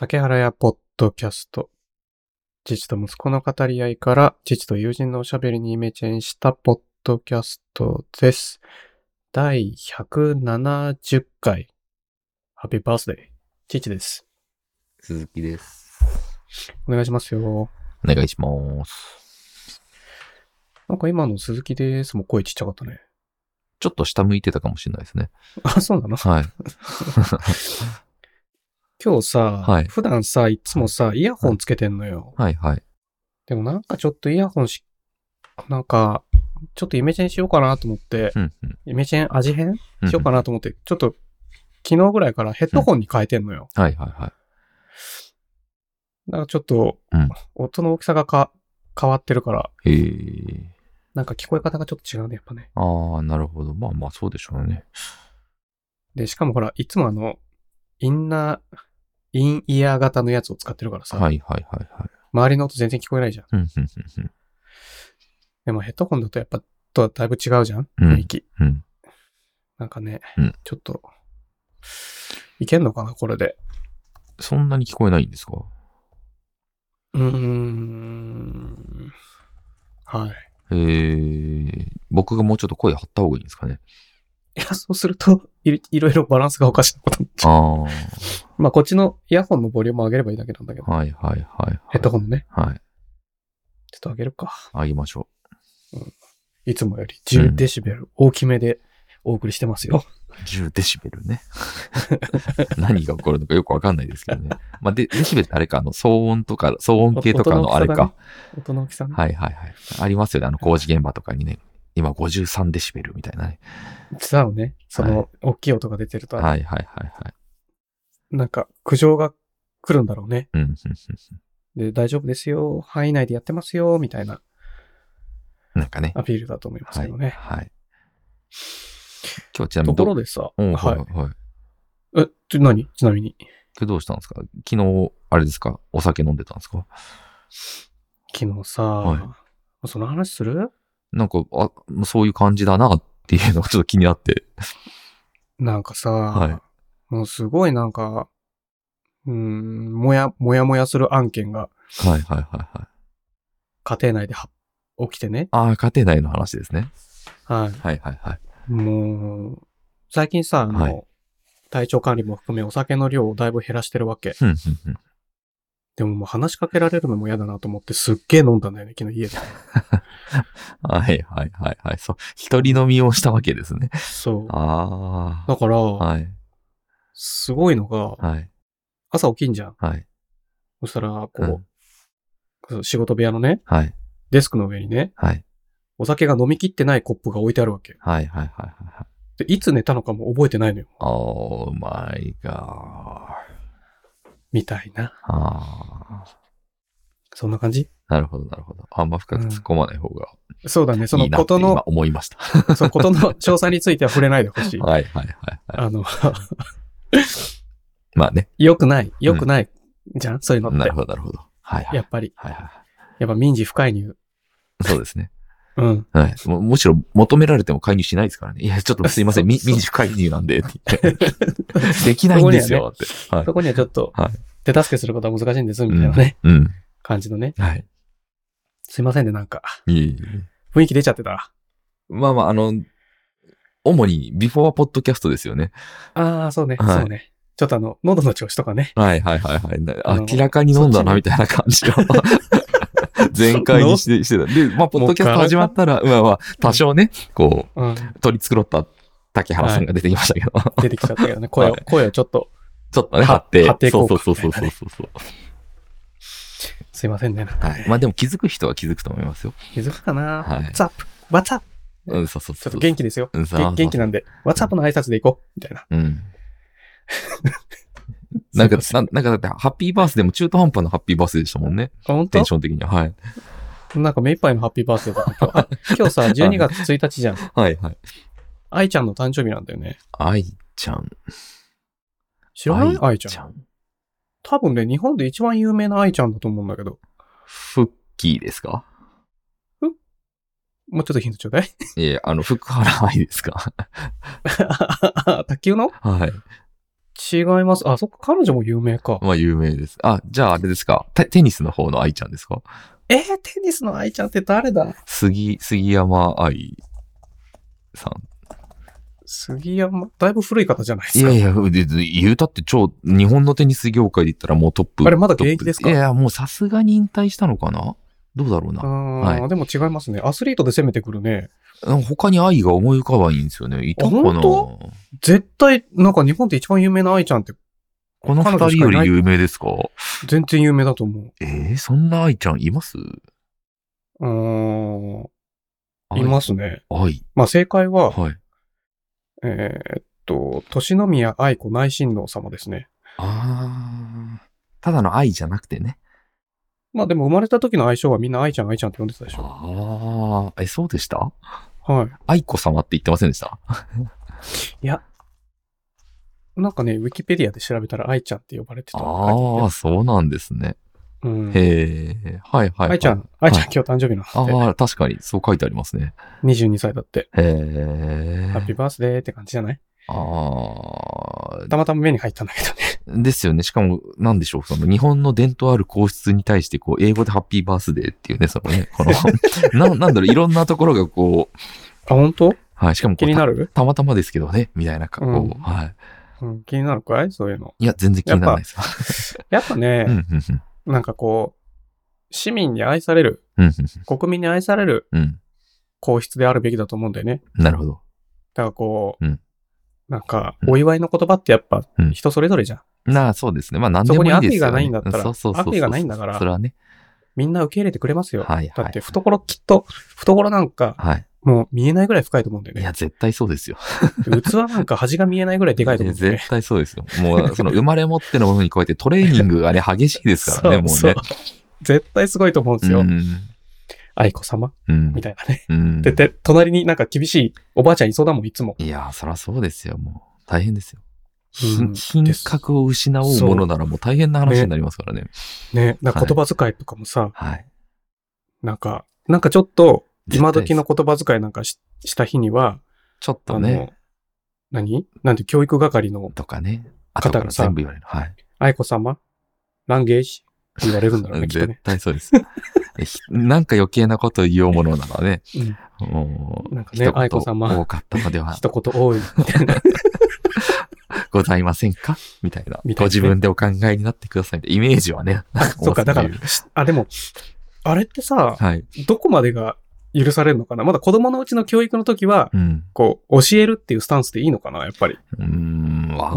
竹原屋ポッドキャスト。父と息子の語り合いから父と友人のおしゃべりにイメチェンしたポッドキャストです。第170回ハッピーバースデー、父です。鈴木です。お願いしますよ。お願いします。なんか今の鈴木ですも声ちっちゃかったね。ちょっと下向いてたかもしれないですね。あ、そうなの。はい。今日さ、はい、普段さ、いつもさ、イヤホンつけてんのよ。はいはい。でもなんかちょっとイヤホンなんか、ちょっとイメチェンしようかなと思って、うんうん、イメチェン味変しようかなと思って、うんうん、ちょっと昨日ぐらいからヘッドホンに変えてんのよ。うん、はいはいはい。だからちょっと、うん、音の大きさが変わってるから、なんか聞こえ方がちょっと違うね、やっぱね。ああ、なるほど。まあまあそうでしょうね。で、しかもほら、いつもインイヤー型のやつを使ってるからさ。はいはいはいはい。周りの音全然聞こえないじゃん。うんうんうんうん。でもヘッドホンだとやっぱとはだいぶ違うじゃん、雰囲気。うん。なんかね、うん、ちょっと、いけんのかな、これで。そんなに聞こえないんですか？はい。僕がもうちょっと声張った方がいいんですかね。いや、そうすると、いろいろバランスがおかしなことになっちゃう。まあ、こっちのイヤホンのボリューム上げればいいだけなんだけど。はいはいはい、はい。ヘッドホンのね。はい。ちょっと上げるか。上げましょう。うん、いつもより10デシベル大きめでお送りしてますよ。うん、10デシベルね。何が起こるのかよくわかんないですけどね。まあ、デシベルってあれか、騒音計とかのあれか。音の大きさね。はいはいはい。ありますよね。工事現場とかにね。今53デシベルみたいなね。違うね。その、はい、大きい音が出てると。はいはいはいはい。なんか、苦情が来るんだろうね。うん。で、大丈夫ですよ。範囲内でやってますよ。みたいな。なんかね。アピールだと思いますけどね。はい。はい、今日ちなみに。ところでさ。うん、はい。はい、ちなみに。どうしたんですか？昨日、あれですか？お酒飲んでたんですか？昨日さ、はい、その話する？なんか、あ、そういう感じだなっていうのがちょっと気になって。なんかさ、はい、もうすごいなんか、もやもやする案件が、はいはいはいはい。家庭内で起きてね。ああ、家庭内の話ですね。はい。はいはいはい。もう、最近さ、はい、体調管理も含めお酒の量をだいぶ減らしてるわけ。でももう話しかけられるのも嫌だなと思ってすっげえ飲んだんだよね、昨日家で。はいはいはいはい。そう。一人飲みをしたわけですね。そう。ああ。だから、はい、すごいのが、はい、朝起きんじゃん。はい、そしたら、こう、うん、仕事部屋のね、はい、デスクの上にね、はい、お酒が飲み切ってないコップが置いてあるわけ。はいはいはいはい。で、いつ寝たのかも覚えてないのよ。Oh my god。みたいな。ああ。そんな感じ？なるほど、なるほど。あんま深く突っ込まない方がいいなって、そうだね。そのことの、今思いました。そのことの詳細については触れないでほしい。はいはいはいはい。まあね。良くない、うん、じゃんそういうのって。なるほど、なるほど。はいはい。やっぱり。はいはい。やっぱ民事不介入。そうですね。うん。はい。むしろ求められても介入しないですからね。いや、ちょっとすいません。民事不介入なんで。できないんですよって。そこにはちょっと、手助けすることは難しいんです、みたいなね。うんうん感じのね。はい。すいませんね、なんか。雰囲気出ちゃってた。まあまあ、主にビフォーポッドキャストですよね。ああ、そうね、はい、そうね。ちょっと喉の調子とかね。はいはいはいはい。明らかに飲んだな、みたいな感じが。全開にしてた。で、まあ、ポッドキャスト始まったら、まあ、多少ね、こう、取り繕った竹原さんが出てきましたけど。はい、出てきちゃったけどね、声をちょっとね、張ってこう。そう。すいませんね。はい。まあでも気づく人は気づくと思いますよ。気づくかな。はい。What's up? うん、そう。ちょっと元気ですよ。うん、元気なんで、What's up の挨拶で行こうみたいな。うん。なんかだってハッピーバースデーも中途半端なハッピーバースデーでしたもんね。あ、本当？テンション的には。はい。なんか目いっぱいのハッピーバースデーだった。今日さ、12月1日じゃん。はいはい。愛ちゃんの誕生日なんだよね。愛ちゃん。知らない？愛ちゃん。多分ね、日本で一番有名な愛ちゃんだと思うんだけど。フッキーですか？もうちょっとヒントちょうだい。いや、福原愛ですか？卓球の？はい。違います。あ、そっか、彼女も有名か。まあ、有名です。あ、じゃああれですか。テニスの方の愛ちゃんですか？テニスの愛ちゃんって誰だ？杉山愛さん。杉山、だいぶ古い方じゃないですか。いやいや、言うたって超、日本のテニス業界で言ったらもうトップ。あれ、まだ現役ですか？いや、もうさすがに引退したのかな？どうだろうな。はい、でも違いますね。アスリートで攻めてくるね。他に愛が思い浮かばないんですよね。いたかな？本当？絶対、なんか日本で一番有名な愛ちゃんって。この二人より有名ですか？全然有名だと思う。そんな愛ちゃんいます？いますね。はい。まあ正解は、はい、年宮愛子内親王様ですね。ああ。ただの愛じゃなくてね。まあでも生まれた時の愛称はみんな愛ちゃん愛ちゃんって呼んでたでしょ。ああ、そうでした？はい。愛子様って言ってませんでした？いや、なんかね、ウィキペディアで調べたら愛ちゃんって呼ばれてた感じで。ああ、そうなんですね。うん、へえ、はいはい、はい。愛ちゃん今日誕生日なんで。ああ、確かにそう書いてありますね。22歳だって。へえ。ハッピーバースデーって感じじゃない？ああ。たまたま目に入ったんだけどね。ですよね。しかも、なんでしょう。その日本の伝統ある皇室に対して、こう、英語でハッピーバースデーっていうね、そのね、このなんだろう、いろんなところがこう。あ、本当？はい。しかも気になる？たまたまですけどね、みたいな格好、うん、はい、うん。気になるかい？そういうの。いや、全然気にならないです。やっぱね、なんかこう、市民に愛される、国民に愛される皇室であるべきだと思うんだよね。なるほど。だからこう、なんか、お祝いの言葉ってやっぱ人それぞれじゃん。そうですね。まあ何でもいいですよね。そこに悪意がないんだったら、悪意がないんだから、それはね、みんな受け入れてくれますよ。はいはい、だってきっと懐なんか、はい、もう見えないぐらい深いと思うんだよね。いや絶対そうですよ。器なんか端が見えないぐらいでかいと思うんだよね。絶対そうですよ。もうその生まれ持ってのものに加えてトレーニングがね激しいですからね。もうね。絶対すごいと思うんですよ。愛子様、みたいなね。で隣になんか厳しいおばあちゃんいそうだもんいつも。いやそりゃそうですよ。もう大変ですよ。品格を失おうものならもう大変な話になりますからね。ね、なんか言葉遣いとかもさ、はい、なんかちょっと今時の言葉遣いなんかした日にはちょっとね、なんて教育係のとかね、方がさ、全部言われる。はい、愛子様、ランゲージって言われるんだろうね。絶対そうです。なんか余計なこと言おうものならね、なんかね、愛子様多かったのでは、一言多いみたいな。ございませんかみたいな。ご自分でお考えになってくださいみたいなイメージはね。そうか、だから、でも、あれってさ、はい、どこまでが許されるのかな。まだ子供のうちの教育の時は、こう、教えるっていうスタンスでいいのかな、やっぱり。わかん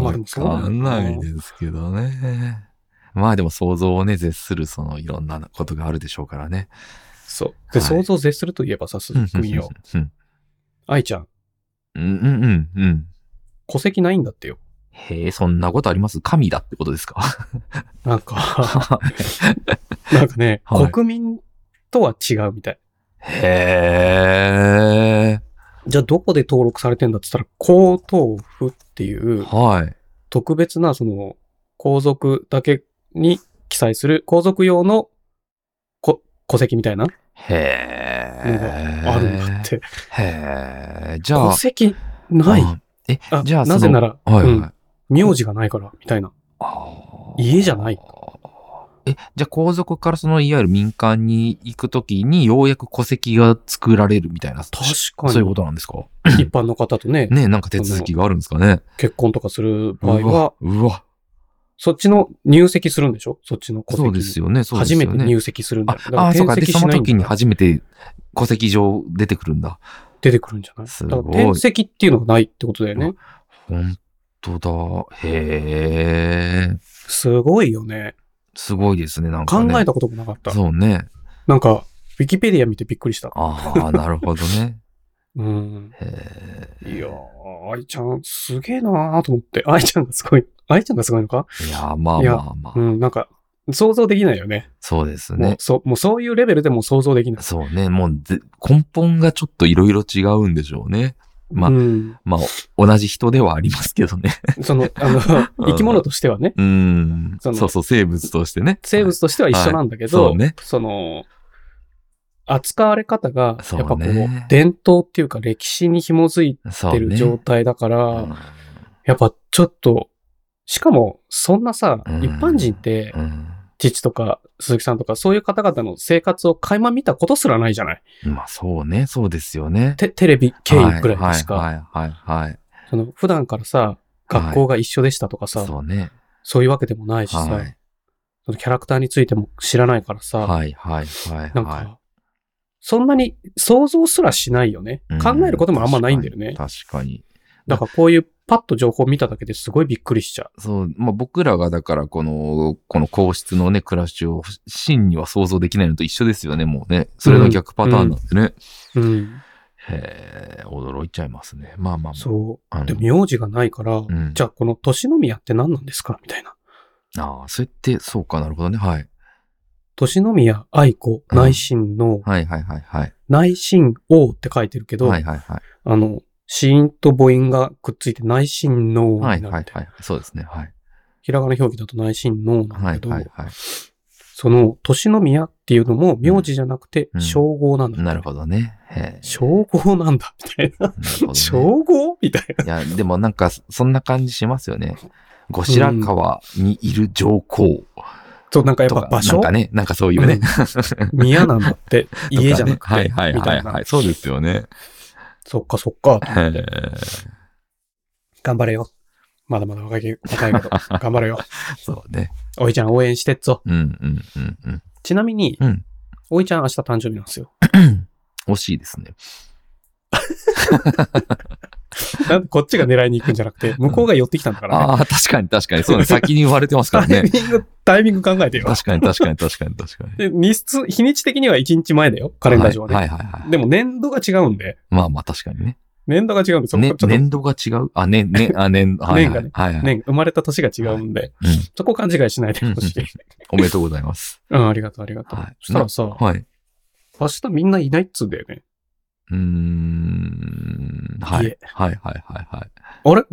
ないですけどね。まあでも想像をね、絶する、その、いろんなことがあるでしょうからね。そう。で、はい、想像を絶するといえばさ、鈴木君よ。愛ちゃん。戸籍ないんだってよ。へえ、そんなことあります？神だってことですか？なんかね、はい、国民とは違うみたい。へえ。じゃあどこで登録されてんだって言ったら、皇統譜っていう、特別なその、皇族だけに記載する、皇族用の戸籍みたいな。へえ。あるんだって。へえ。じゃあ。戸籍ない。じゃあ、なぜなら、名字がないから、みたいな。家じゃない。じゃあ皇族からその、いわゆる民間に行くときに、ようやく戸籍が作られるみたいな。確かに。そういうことなんですか？一般の方とね。ね、なんか手続きがあるんですかね。結婚とかする場合は、そっちの入籍するんでしょ？そっちの戸籍に。そうですよね、そうですよね。初めて入籍するんだ。そうか。で、その時に初めて戸籍上出てくるんだ。出てくるんじゃない？だから転籍っていうのがないってことだよね。本当だ。へえ。すごいよね。すごいですね。なんか、ね、考えたこともなかった。そうね。なんかウィキペディア見てびっくりした。ああ、なるほどね。いやー、愛ちゃんすげえなーと思って。愛ちゃんがすごいのか？いやー、まあ。なんか。想像できないよね。そうですね。もうそういうレベルでも想像できない。そうね。もう根本がちょっといろいろ違うんでしょうね。まあ、同じ人ではありますけどね。その、生き物としてはね。そう、生物としてね。生物としては一緒なんだけど、そうね。その、扱われ方が、やっぱこう、伝統っていうか歴史に紐づいてる状態だから、やっぱちょっと、しかもそんなさ、一般人って、ティッチとか鈴木さんとかそういう方々の生活を垣間見たことすらないじゃない。まあそうね、そうですよね。テレビ経由くらいでしか。はいはいはい、はい。その普段からさ、学校が一緒でしたとかさ、はい、そうね。そういうわけでもないしさ、はい、そのキャラクターについても知らないからさ、はいはいはい、はい。なんか、そんなに想像すらしないよね。考えることもあんまないんだよね。確かに。だからこういうパッと情報を見ただけですごいびっくりしちゃう。そう、まあ僕らがだからこの皇室のね暮らしを真には想像できないのと一緒ですよね、もうね。それが逆パターンなんでね。うん。へえ、驚いちゃいますね。まあまあ。そう。で名字がないから、じゃあこの年宮って何なんですかみたいな。ああ、それってそうか、なるほどね、はい。年宮愛子内親王、はいはいはいはい。内親王って書いてるけど、はいはいはい。子音と母音がくっついて内親王になるみたいな。はいはいはい。そうですね。はい。ひらがな表記だと内親王なんだけど、はいはいはい、その、年宮っていうのも名字じゃなくて、称号なんだ、なるほどね。称号なんだ、みたいな。なるほどね、称号みたいな。いや、でもなんか、そんな感じしますよね。後白河にいる上皇。そう、なんかやっぱ場所なんかね、なんかそういうね。宮なんだって、家じゃなくて、ね。はいはいはいはい。そうですよね。そっかそっか。頑張れよ。まだまだ若いけど、頑張れよ。そうね。おいちゃん応援してっぞ。うん。ちなみに、おいちゃん明日誕生日なんですよ。惜しいですね。なんでこっちが狙いに行くんじゃなくて、向こうが寄ってきたんだからね。ああ、確かに。そうね。先に言われてますからね。タイミング考えてよ。確かに。で、日にち的には1日前だよ。カレンダー上で。はい。でも年度が違うんで。まあまあ確かにね。年度が違うんで、そこちょっと。年度が違う年、はいはい。年がね。生まれた年が違うんで、そこ勘違いしないでほしい。おめでとうございます。うん、ありがとう。そしたらさ、はい。明日みんないないっつうんだよね。はい。あれ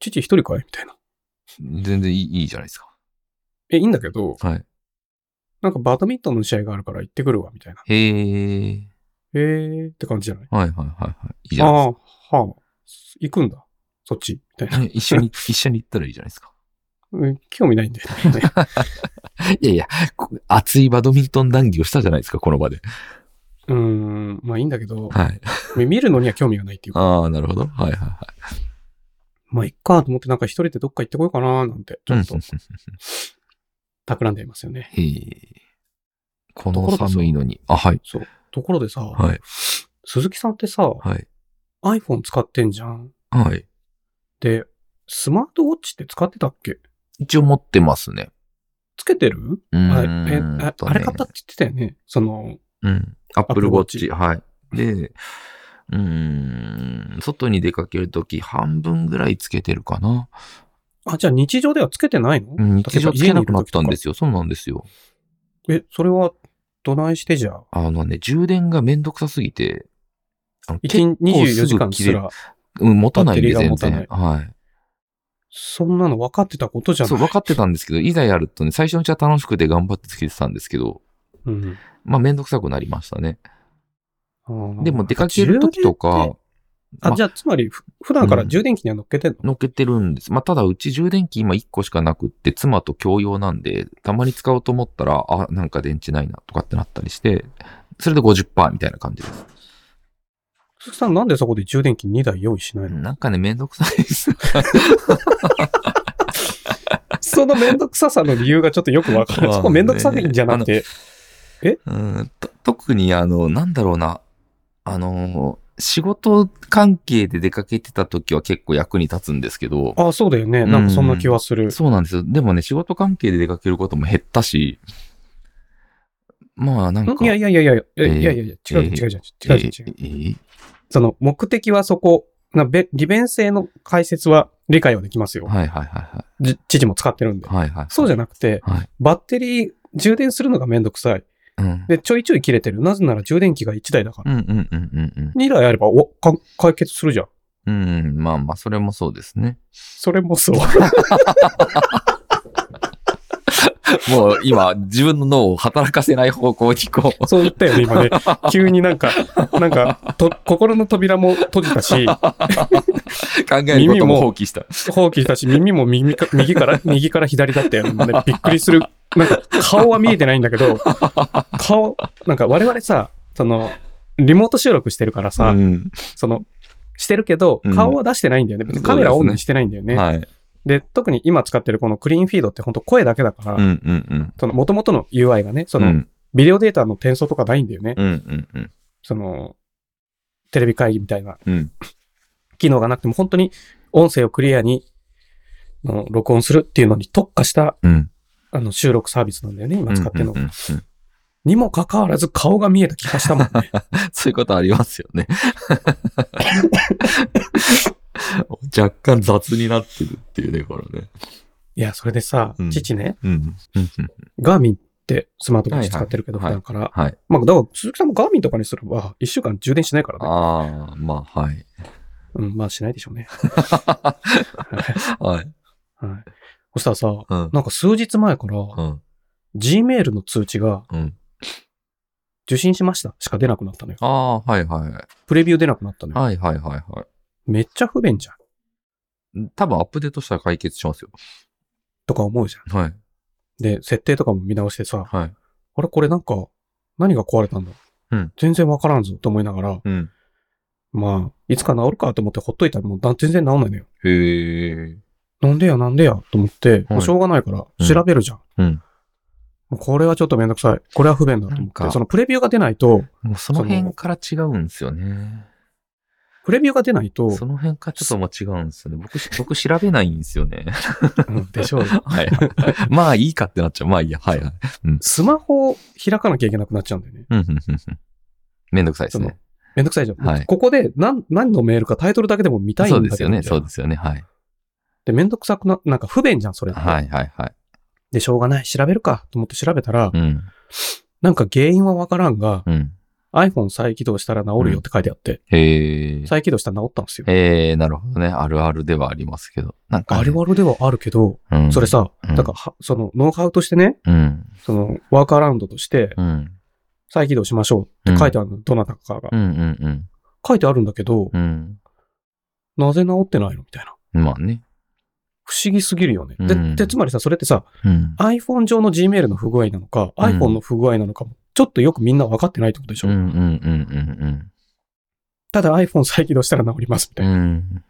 父一人かいみたいな。全然いいじゃないですか。いいんだけど、はい。なんかバドミントンの試合があるから行ってくるわ、みたいな。へーって感じじゃない？はい。いいじゃないですか。ああ、はあ。行くんだ。そっち。みたいな。一緒に行ったらいいじゃないですか。興味ないんだよね。いや、熱いバドミントン談義をしたじゃないですか、この場で。まあいいんだけど、はい、見るのには興味がないっていうか。ああ、なるほど。はい。まあいっかと思って、なんか一人でどっか行ってこようかななんて、ちょっと、企んでいますよね。へえ。この寒いのに。あ、はい。そう。ところでさ、はい、鈴木さんってさ、はい、iPhone 使ってんじゃん。はい。で、スマートウォッチって使ってたっけ？一応持ってますね。つけてる？あれ買ったって言ってたよね。その、Apple Watch。はい。で、外に出かけるとき半分ぐらいつけてるかな。あ、じゃあ日常ではつけてないの？日常つけなくなったんですよ。そうなんですよ。それはどないしてじゃあ？充電がめんどくさすぎて、24時間すら持たないんで全然。はい。そんなの分かってたことじゃない。そう、分かってたんですけど、いざやるとね、最初のうちは楽しくて頑張ってつけてたんですけど、まあめんどくさくなりましたね。でも出かけるときとか。あ、じゃあつまり普段から充電器には乗っけてるの？乗っけてるんです。まあただうち充電器今1個しかなくって妻と共用なんで、たまに使おうと思ったら、あ、なんか電池ないなとかってなったりして、それで 50% みたいな感じです。鈴木さんなんでそこで充電器2台用意しないの？なんかね、めんどくさいです。そのめんどくささの理由がちょっとよくわからない。そこめんどくさいんじゃなくて。特になんだろうな、仕事関係で出かけてた時は結構役に立つんですけど。あ、そうだよね。なんかそんな気はする。そうなんですよ。でもね、仕事関係で出かけることも減ったし、まあなんか。いや、違う。その目的はそこ、利便性の解説は理解はできますよ。はい。父も使ってるんで。はい。そうじゃなくて、バッテリー充電するのがめんどくさい。で、ちょいちょい切れてる。なぜなら充電器が1台だから。2台あれば解決するじゃん。まあ、それもそうですね。それもそう。もう今、自分の脳を働かせない方向にこう。そう言ったよね、今ね。急になんか心の扉も閉じたし、考えることも放棄した。放棄したし、耳も右から左だったよね。びっくりする。なんか、顔は見えてないんだけど、なんか我々さ、その、リモート収録してるからさ、うん、その、してるけど、顔は出してないんだよね。別にカメラオンにしてないんだよね。はい。で、特に今使ってるこのクリーンフィードって本当声だけだから、うんうんうん、その元々の UI がね、その、うん、ビデオデータの転送とかないんだよね。うんうんうん、その、テレビ会議みたいな、うん、機能がなくても本当に音声をクリアに録音するっていうのに特化した、うん、収録サービスなんだよね、今使ってるのが。うんうんうんうんにもかかわらず顔が見えた気がしたもんね。そういうことありますよね。若干雑になってるっていうね、これね。いや、それでさ、うん、父ね、うんうんうん、ガーミンってスマートウォッチ使ってるけど、はいはい、普段から。はいはい、まあ、だから鈴木さんもガーミンとかにすれば、1週間充電しないからね。ああ、まあ、はい。うん、まあ、しないでしょうね。はい。はい。そしたらさ、うん、なんか数日前から、うん、Gmail の通知が、うん受信しましたしか出なくなったのよ。ああ、はいはい。プレビュー出なくなったのよ。はいはいはいはい。めっちゃ不便じゃん。多分アップデートしたら解決しますよ。とか思うじゃん。はい。で、設定とかも見直してさ、はい、あれこれなんか、何が壊れたんだろう、うん、全然わからんぞと思いながら、うん、まあ、いつか治るかと思ってほっといたらもう全然治んないのよ。へえ。なんでやと思って、はい、もうしょうがないから調べるじゃん。うん。うんこれはちょっとめんどくさい。これは不便だと思って。そのプレビューが出ないと。もうその辺から違うんですよね。プレビューが出ないと。その辺からちょっともう違うんですよね。僕調べないんですよね。でしょう、ね、はい。まあいいかってなっちゃう。まあいいや。はいはい、うん。スマホを開かなきゃいけなくなっちゃうんだよね。めんどくさいですね。めんどくさいじゃん。はい、ここで何のメールかタイトルだけでも見たいんだけど。そうですよね。そうですよね。はい。で、めんどくさくなんか不便じゃん、それって。はいはいはい。で、しょうがない。調べるかと思って調べたら、うん、なんか原因はわからんが、うん、iPhone 再起動したら治るよって書いてあって、うん、再起動したら治ったんですよ。なるほどね。あるあるではありますけど。なんかね、あるあるではあるけど、うん、それさ、うん、だからそのノウハウとしてね、うん、そのワークアラウンドとして、うん、再起動しましょうって書いてあるの、うん、どなたかが、うんうんうん。書いてあるんだけど、うん、なぜ治ってないのみたいな。まあね。不思議すぎるよね。で、つまりさ、それってさ、うん、iPhone 上の Gmail の不具合なのか、うん、iPhone の不具合なのかも、ちょっとよくみんな分かってないってことでしょ。うんうんうんうんうん。ただ iPhone 再起動したら治りますみたいな。うん、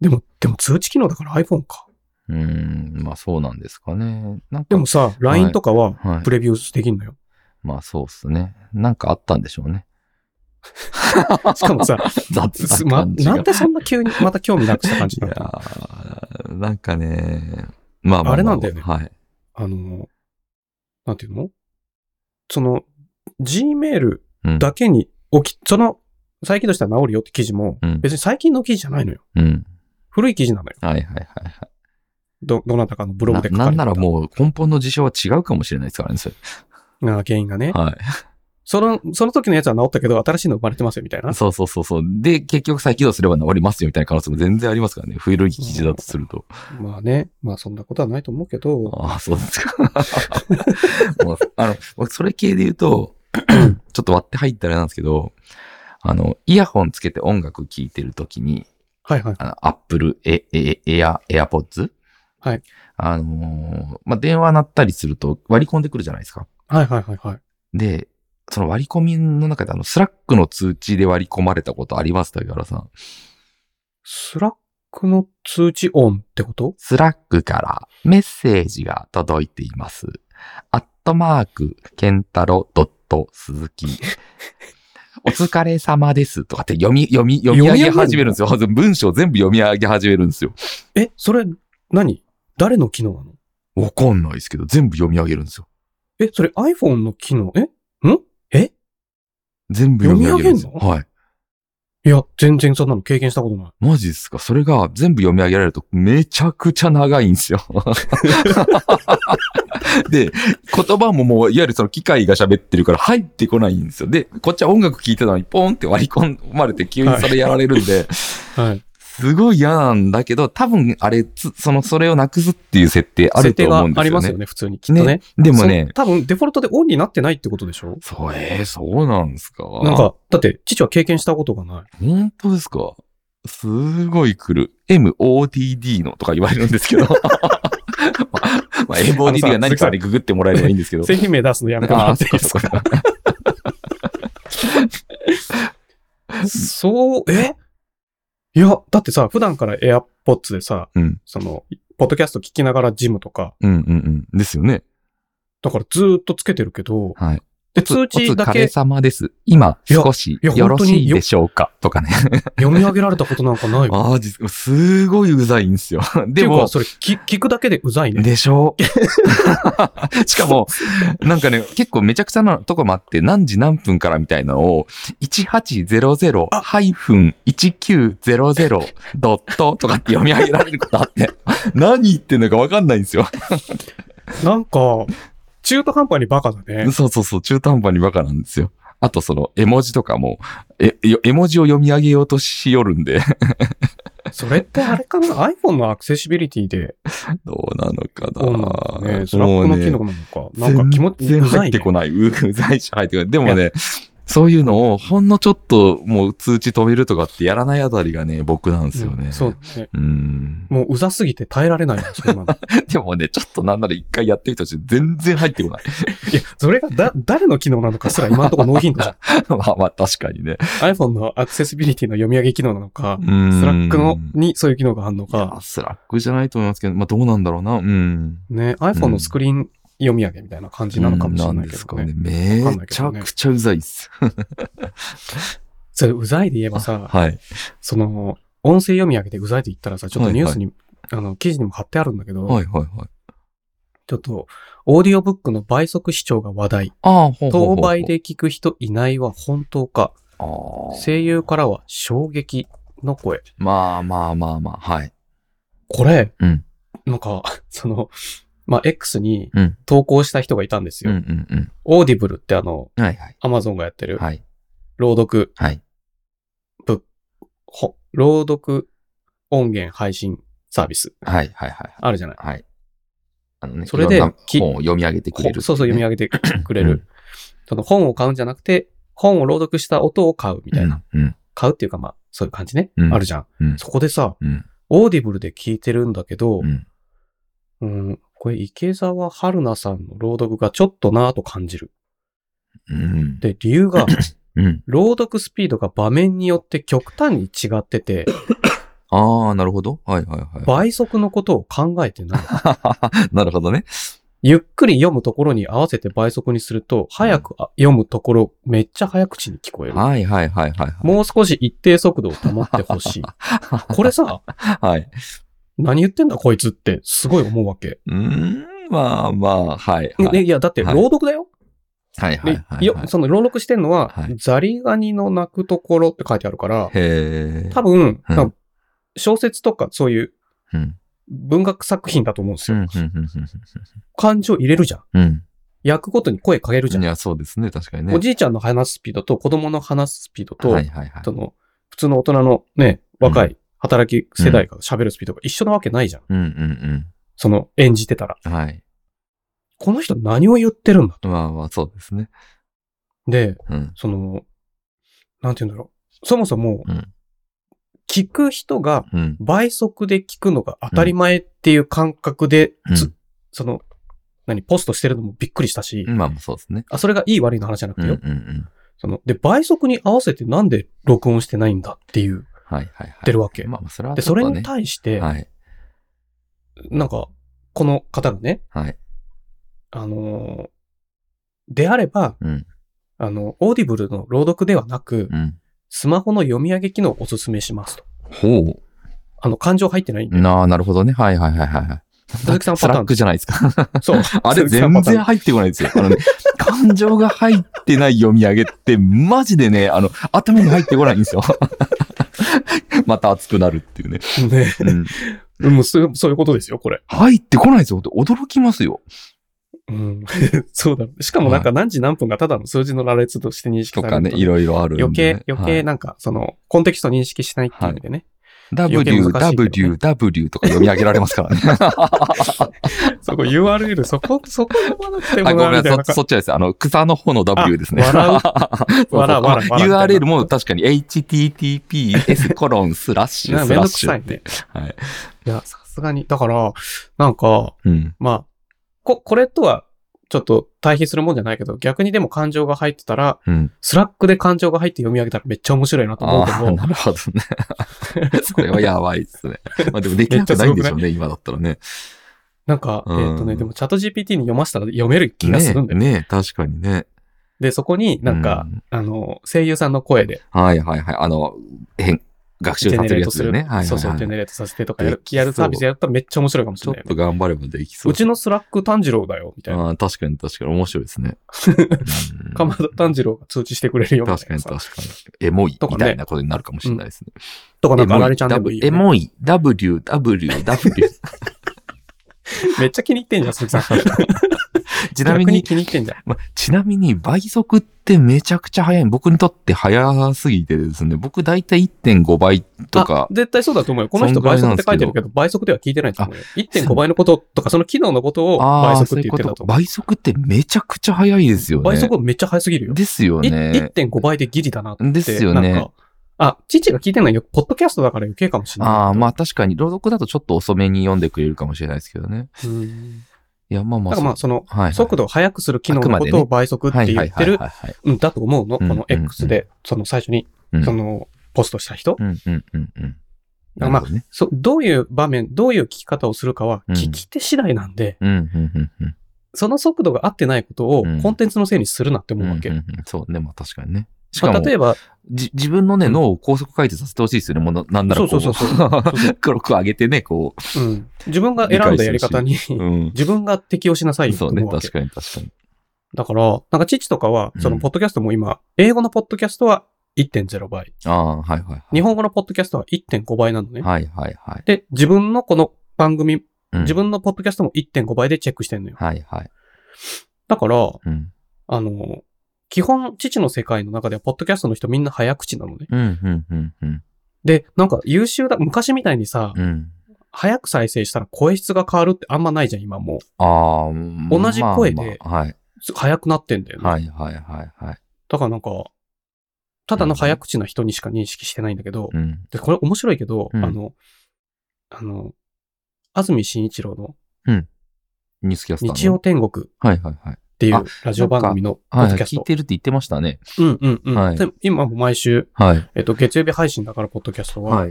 でも通知機能だから iPhone か。まあそうなんですかね。なんかでもさ、LINE とかはプレビューできんのよ。はいはい、まあそうっすね。なんかあったんでしょうね。しかもさ、雑な感じが、なんでそんな急にまた興味なくした感じになったの？いやなんかね、まあまあ、あれなんだよね。はい。なんていうの？その Gmail だけにその再起動したら治るよって記事も、うん、別に最近の記事じゃないのよ。うん、古い記事なのよ。はいはいはいはい。どなたかのブログで書かれてた。なんならもう根本の事象は違うかもしれないですからね。それ原因がね。はい。その時のやつは治ったけど、新しいの生まれてますよ、みたいな。そうそうそうそう。で、結局再起動すれば治りますよ、みたいな可能性も全然ありますからね。古い記事だとすると。まあね。まあ、そんなことはないと思うけど。ああ、そうですか。もうそれ系で言うと、ちょっと割って入ったらなんですけど、イヤホンつけて音楽聴いてるときに、はいはい。Apple、AirPods？ はい。まあ、電話鳴ったりすると割り込んでくるじゃないですか。はいはいはいはい。で、その割り込みの中でスラックの通知で割り込まれたことありますか、竹原さん。スラックの通知オンってこと？スラックからメッセージが届いています。@kentarou.suzuki お疲れ様ですとかって読み上げ始めるんですよ。文章全部読み上げ始めるんですよ。え、それ何？誰の機能なの？わかんないですけど、全部読み上げるんですよ。え、それ iPhone の機能？え？全部読み上げるんですよ。はい。いや、全然そんなの経験したことない。マジですか？それが全部読み上げられるとめちゃくちゃ長いんですよ。で、言葉ももういわゆるその機械が喋ってるから入ってこないんですよ。で、こっちは音楽聴いてたのにポンって割り込まれて急にそれやられるんで、はい。はい、すごい嫌なんだけど、多分あれそれをなくすっていう設定あると思うんですよね。設定がありますよね、普通にきっと ね。でもね、多分デフォルトでオンになってないってことでしょ。そう、そうなんですか。なんかだって父は経験したことがない。本当ですか。すごい来る MOTD のとか言われるんですけどまあ、MOTD が何かあれググってもらえればいいんですけど。製品名出すのやめてもらっていいですか。そう、いや、だってさ、普段から AirPods でさ、その、ポッドキャスト聞きながらジムとか。ですよね。だからずーっとつけてるけど、はい。で、通知だけ。お疲れ様です。今、少しよろしいでしょうかとかね。読み上げられたことなんかないわ。すごいうざいんですよ。でも、それ聞くだけでうざいね。でしょう。しかも、なんかね、結構めちゃくちゃなとこもあって、何時何分からみたいなのを、1800-1900 ドットとかって読み上げられることあって、何言ってんのかわかんないんですよ。なんか、中途半端にバカだね。そう、中途半端にバカなんですよ。あとその絵文字とかも、絵文字を読み上げようとしよるんで。それってあれかな、iPhone のアクセシビリティで。どうなのかな。ね、スラックの機能なのか。なんか気持ち全然入ってこない。うざいし入ってこない。でもね、そういうのをほんのちょっともう通知止めるとかってやらないあたりがね、僕なんですよね。そうですね。もううざすぎて耐えられないです。でもね、ちょっとなんなら一回やってみたし、全然入ってこない。いや、それが誰の機能なのかすら今のところノーヒントじゃん。まあ確かにね。iPhone のアクセシビリティの読み上げ機能なのか、スラックのにそういう機能があるのか。スラックじゃないと思いますけど、まあどうなんだろうな。ね、iPhone のスクリーン、読み上げみたいな感じなのかもしれないけどね。めちゃくちゃうざいっす。それうざいで言えばさ、はい、その音声読み上げでうざいって言ったらさ、ちょっとニュースに、記事にも貼ってあるんだけど、ちょっとオーディオブックの倍速視聴が話題。当倍で聞く人いないは本当か。声優からは衝撃の声。まあ、はい。これ、なんかその。まあ、X に投稿した人がいたんですよ。オーディブルってアマゾンがやってる、朗読、朗読音源配信サービス。あるじゃない。それで、本を読み上げてくれる。そう、読み上げてくれる。その本を買うんじゃなくて、本を朗読した音を買うみたいな。買うっていうか、まあ、そういう感じね。あるじゃん。そこでさ、オーディブルで聞いてるんだけど、これ池澤春菜さんの朗読がちょっとなぁと感じる。で、理由が、朗読スピードが場面によって極端に違ってて、なるほど。倍速のことを考えてない。なるほどね。ゆっくり読むところに合わせて倍速にすると、早く読むところめっちゃ早口に聞こえる。もう少し一定速度を保ってほしい。これさ、何言ってんだこいつってすごい思うわけ。まあ、いや、だって朗読だよ。その朗読してんのは、ザリガニの鳴くところって書いてあるから、多分、小説とかそういう文学作品だと思うんですよ。感情入れるじゃん。役ごとに声かけるじゃん。いや、そうですね、確かにね。おじいちゃんの話すスピードと子供の話すスピードと、その普通の大人のね、若い、働き世代が喋るスピードが一緒なわけないじゃん。その演じてたら。この人何を言ってるんだと。そうですね。で、その、なんて言うんだろう。そもそも、聞く人が倍速で聞くのが当たり前っていう感覚で、その、ポストしてるのもびっくりしたし。そうですね。それがいい悪いの話じゃなくてよ。で、倍速に合わせてなんで録音してないんだっていう。出るわけ。で、それに対して、なんか、この方がね、であれば、オーディブルの朗読ではなく、スマホの読み上げ機能をおすすめしますと。感情入ってないんで。なるほどね。鈴木さんパターン。スラックじゃないですか。そう。あれ全然入ってこないですよ。感情が入ってない読み上げって、マジでね、頭に入ってこないんですよ。また熱くなるっていうね。もうそういうことですよ、これ。入ってこないですよ。驚きますよ。そうだ。しかもなんか何時何分がただの数字の羅列として認識されるとかね、いろいろある。余計なんか、その、コンテキスト認識しないっていう意味でね。www とか読み上げられますからね。そこ URL そこ読まなくてもなみたいな。ごめん、そっちはです。草の方の W ですね。URL も確かに https:// めんどくさいね。はい。いや、さすがに。だから、なんか、うん、まあ、これとは、ちょっと対比するもんじゃないけど、逆にでも感情が入ってたら、うん、スラックで感情が入って読み上げたらめっちゃ面白いなと思うけど。なるほどね。それはやばいですね。まあでもできなくないんでしょうね、今だったらね。なんか、でもチャット GPT に読ませたら読める気がするんだよね。ねえ、確かにね。で、そこになんか、うん、声優さんの声で。はいはいはい。学習させるやつでね。はいはいはい、そうそう、ジェネレートさせてとかやるサービスやったらめっちゃ面白いかもしれない、ね。ちょっと頑張ればできそう。うちのスラック炭治郎だよ、みたいな。ああ、確かに面白いですね。鎌田炭治郎が通知してくれるよみたいな。確かに。エモいみたいなことになるかもしれないですね。とかね、マガリちゃんでもいい、ね。エモい、www。めっちゃ気に入ってんじゃん、鈴木さん。ちなみに倍速ってめちゃくちゃ早い。僕にとって早すぎてですね。僕だいたい 1.5 倍とか。絶対そうだと思うよ。この人倍速って書いてるけど、倍速では聞いてないと思うよ。1.5 倍のこととか、その機能のことを倍速って言ってたと思う。倍速ってめちゃくちゃ早いですよね。倍速めっちゃ早すぎるよ。ですよね。1.5 倍でギリだなって。ですよね。なんか父が聞いてないよ。ポッドキャストだから余計かもしれない。まあ確かに。朗読だとちょっと遅めに読んでくれるかもしれないですけどね。いや、まあまあ。だからまあ、はいはい、速度を速くする機能のことを倍速って言ってるんだと思うの。この X で、最初に、ポストした人。まあ、どういう場面、どういう聞き方をするかは、聞き手次第なんで、その速度が合ってないことをコンテンツのせいにするなって思うわけ。そうね、まあ確かにね。しかも、例えば、自分のね、脳を高速回転させてほしいですよね。もうなんならこう。そう。黒く上げてね、こう。自分が選んだやり方に、自分が適応しなさいと思うわけ。そうね、確かに。だから、なんか父とかは、ポッドキャストも今、英語のポッドキャストは 1.0 倍。日本語のポッドキャストは 1.5 倍なのね。で、自分のこの番組、自分のポッドキャストも 1.5 倍でチェックしてんのよ。だから、基本、父の世界の中では、ポッドキャストの人みんな早口なのね。で、なんか優秀だ、昔みたいにさ、早く再生したら声質が変わるってあんまないじゃん、今もう。同じ声で、早くなってんだよね。だからなんか、ただの早口な人にしか認識してないんだけど、でこれ面白いけど、安住紳一郎の、日曜天国。っていうラジオ番組のポッドキャスト。聞いてるって言ってましたね。で今も毎週、月曜日配信だからポッドキャストは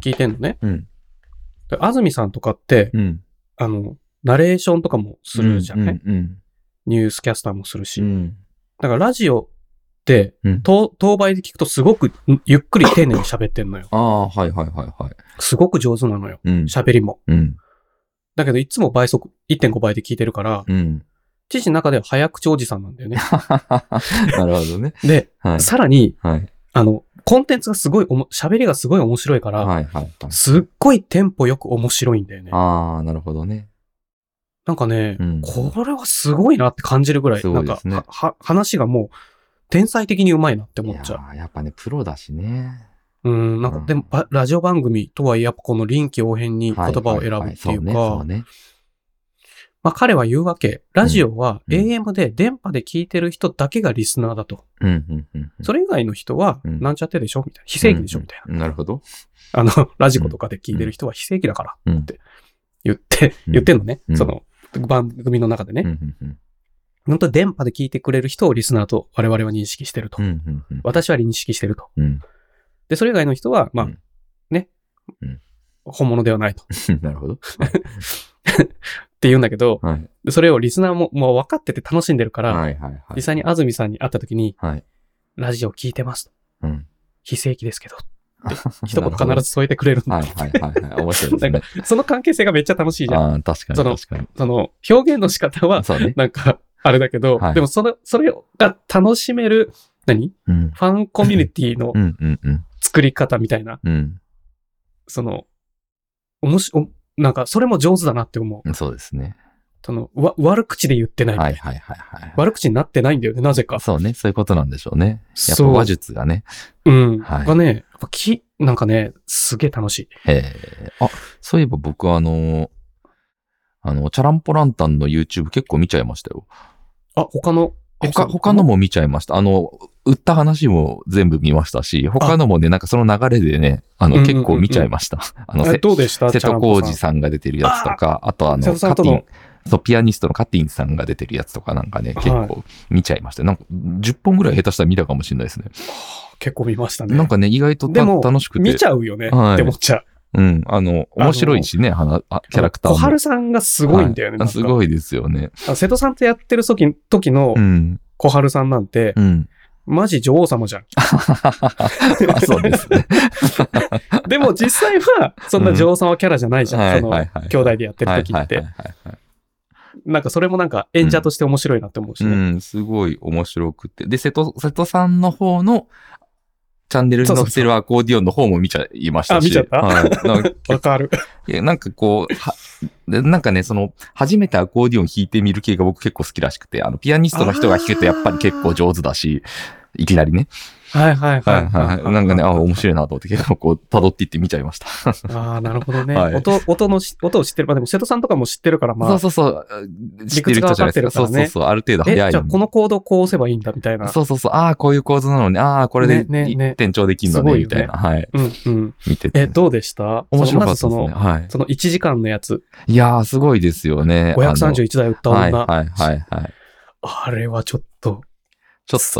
聞いてんのね。安住さんとかって、ナレーションとかもするじゃない、ニュースキャスターもするし。だからラジオって、当倍で聞くとすごくゆっくり丁寧に喋ってんのよ。すごく上手なのよ。喋りも。だけどいつも倍速、1.5 倍で聞いてるから、父の中では早口おじさんなんだよね。なるほどね。で、さらに、コンテンツがすごい喋りがすごい面白いから、すっごいテンポよく面白いんだよね。ああ、なるほどね。なんかね、これはすごいなって感じるぐらい、なんか、話がもう、天才的にうまいなって思っちゃう。やっぱね、プロだしね。なんか、でも、ラジオ番組とはいえ、やっぱこの臨機応変に言葉を選ぶっていうか、まあ彼は言うわけ。ラジオは AM で電波で聞いてる人だけがリスナーだと。それ以外の人はなんちゃってでしょみたいな。非正規でしょみたいな。なるほど。ラジコとかで聞いてる人は非正規だからって言ってんのね。その番組の中でね。本当電波で聞いてくれる人をリスナーと我々は認識してると。私は認識してると。で、それ以外の人は、まあ、ね。本物ではないと。なるほど。って言うんだけど、それをリスナーも分かってて楽しんでるから、実際に安住さんに会った時に、ラジオ聞いてますと。非正規ですけど。一言必ず添えてくれるんだ。面白いですね。なんかその関係性がめっちゃ楽しいじゃん。確かに。その表現の仕方は、なんか、あれだけど、でもそれが楽しめる、ファンコミュニティの作り方みたいな。なんか、それも上手だなって思う。そうですね。悪口で言ってない。悪口になってないんだよね、なぜか。そうね、そういうことなんでしょうね。やっぱ話術がね。がね、やっぱなんかね、すげえ楽しい。あ、そういえば僕はチャランポランタンの YouTube 結構見ちゃいましたよ。あ、他のも見ちゃいました。売った話も全部見ましたし、他のもね、なんかその流れでね、結構見ちゃいました。どうでした?瀬戸康史さんが出てるやつとか、あとカティン、そう、ピアニストのカティンさんが出てるやつとかなんかね、結構見ちゃいました。なんか10本ぐらい下手したら見たかもしれないですね。結構見ましたね。なんかね、意外と楽しくて。見ちゃうよね、はい、って思っちゃう。うん。面白いしね、キャラクターも。小春さんがすごいんだよね。はい、すごいですよね。瀬戸さんとやってる時の小春さんなんて、うん、マジ女王様じゃん。そうですね。でも実際は、そんな女王様キャラじゃないじゃん。兄弟でやってる時って。なんかそれもなんか演者として面白いなって思うしね。うん、うん、すごい面白くて。で、瀬戸さんの方の、チャンネルに載ってるアコーディオンの方も見ちゃいましたし。あ、見ちゃった?はい。わかる。なんかこう、なんかね、初めてアコーディオン弾いてみる系が僕結構好きらしくて、ピアニストの人が弾くとやっぱり結構上手だし、いきなりね。はいはいはい。はい、なんかね、あ、面白いなと思って結構こう、辿っていって見ちゃいました。ああ、なるほどね。はい、音を知ってる。まあでも瀬戸さんとかも知ってるから、まあ。そうそうそう。知ってる人じゃないですか。そうそうそう。ある程度早い。じゃあこのコードこう押せばいいんだみたいな。そうそうそう。ああ、こういう構図なのね。ああ、これで転調できるのね、みたいな。はい。うんうん。見てて。どうでした?面白かったですね。はい。その1時間のやつ。いやー、すごいですよね。531台売った女。はいはいはい。あれはちょっと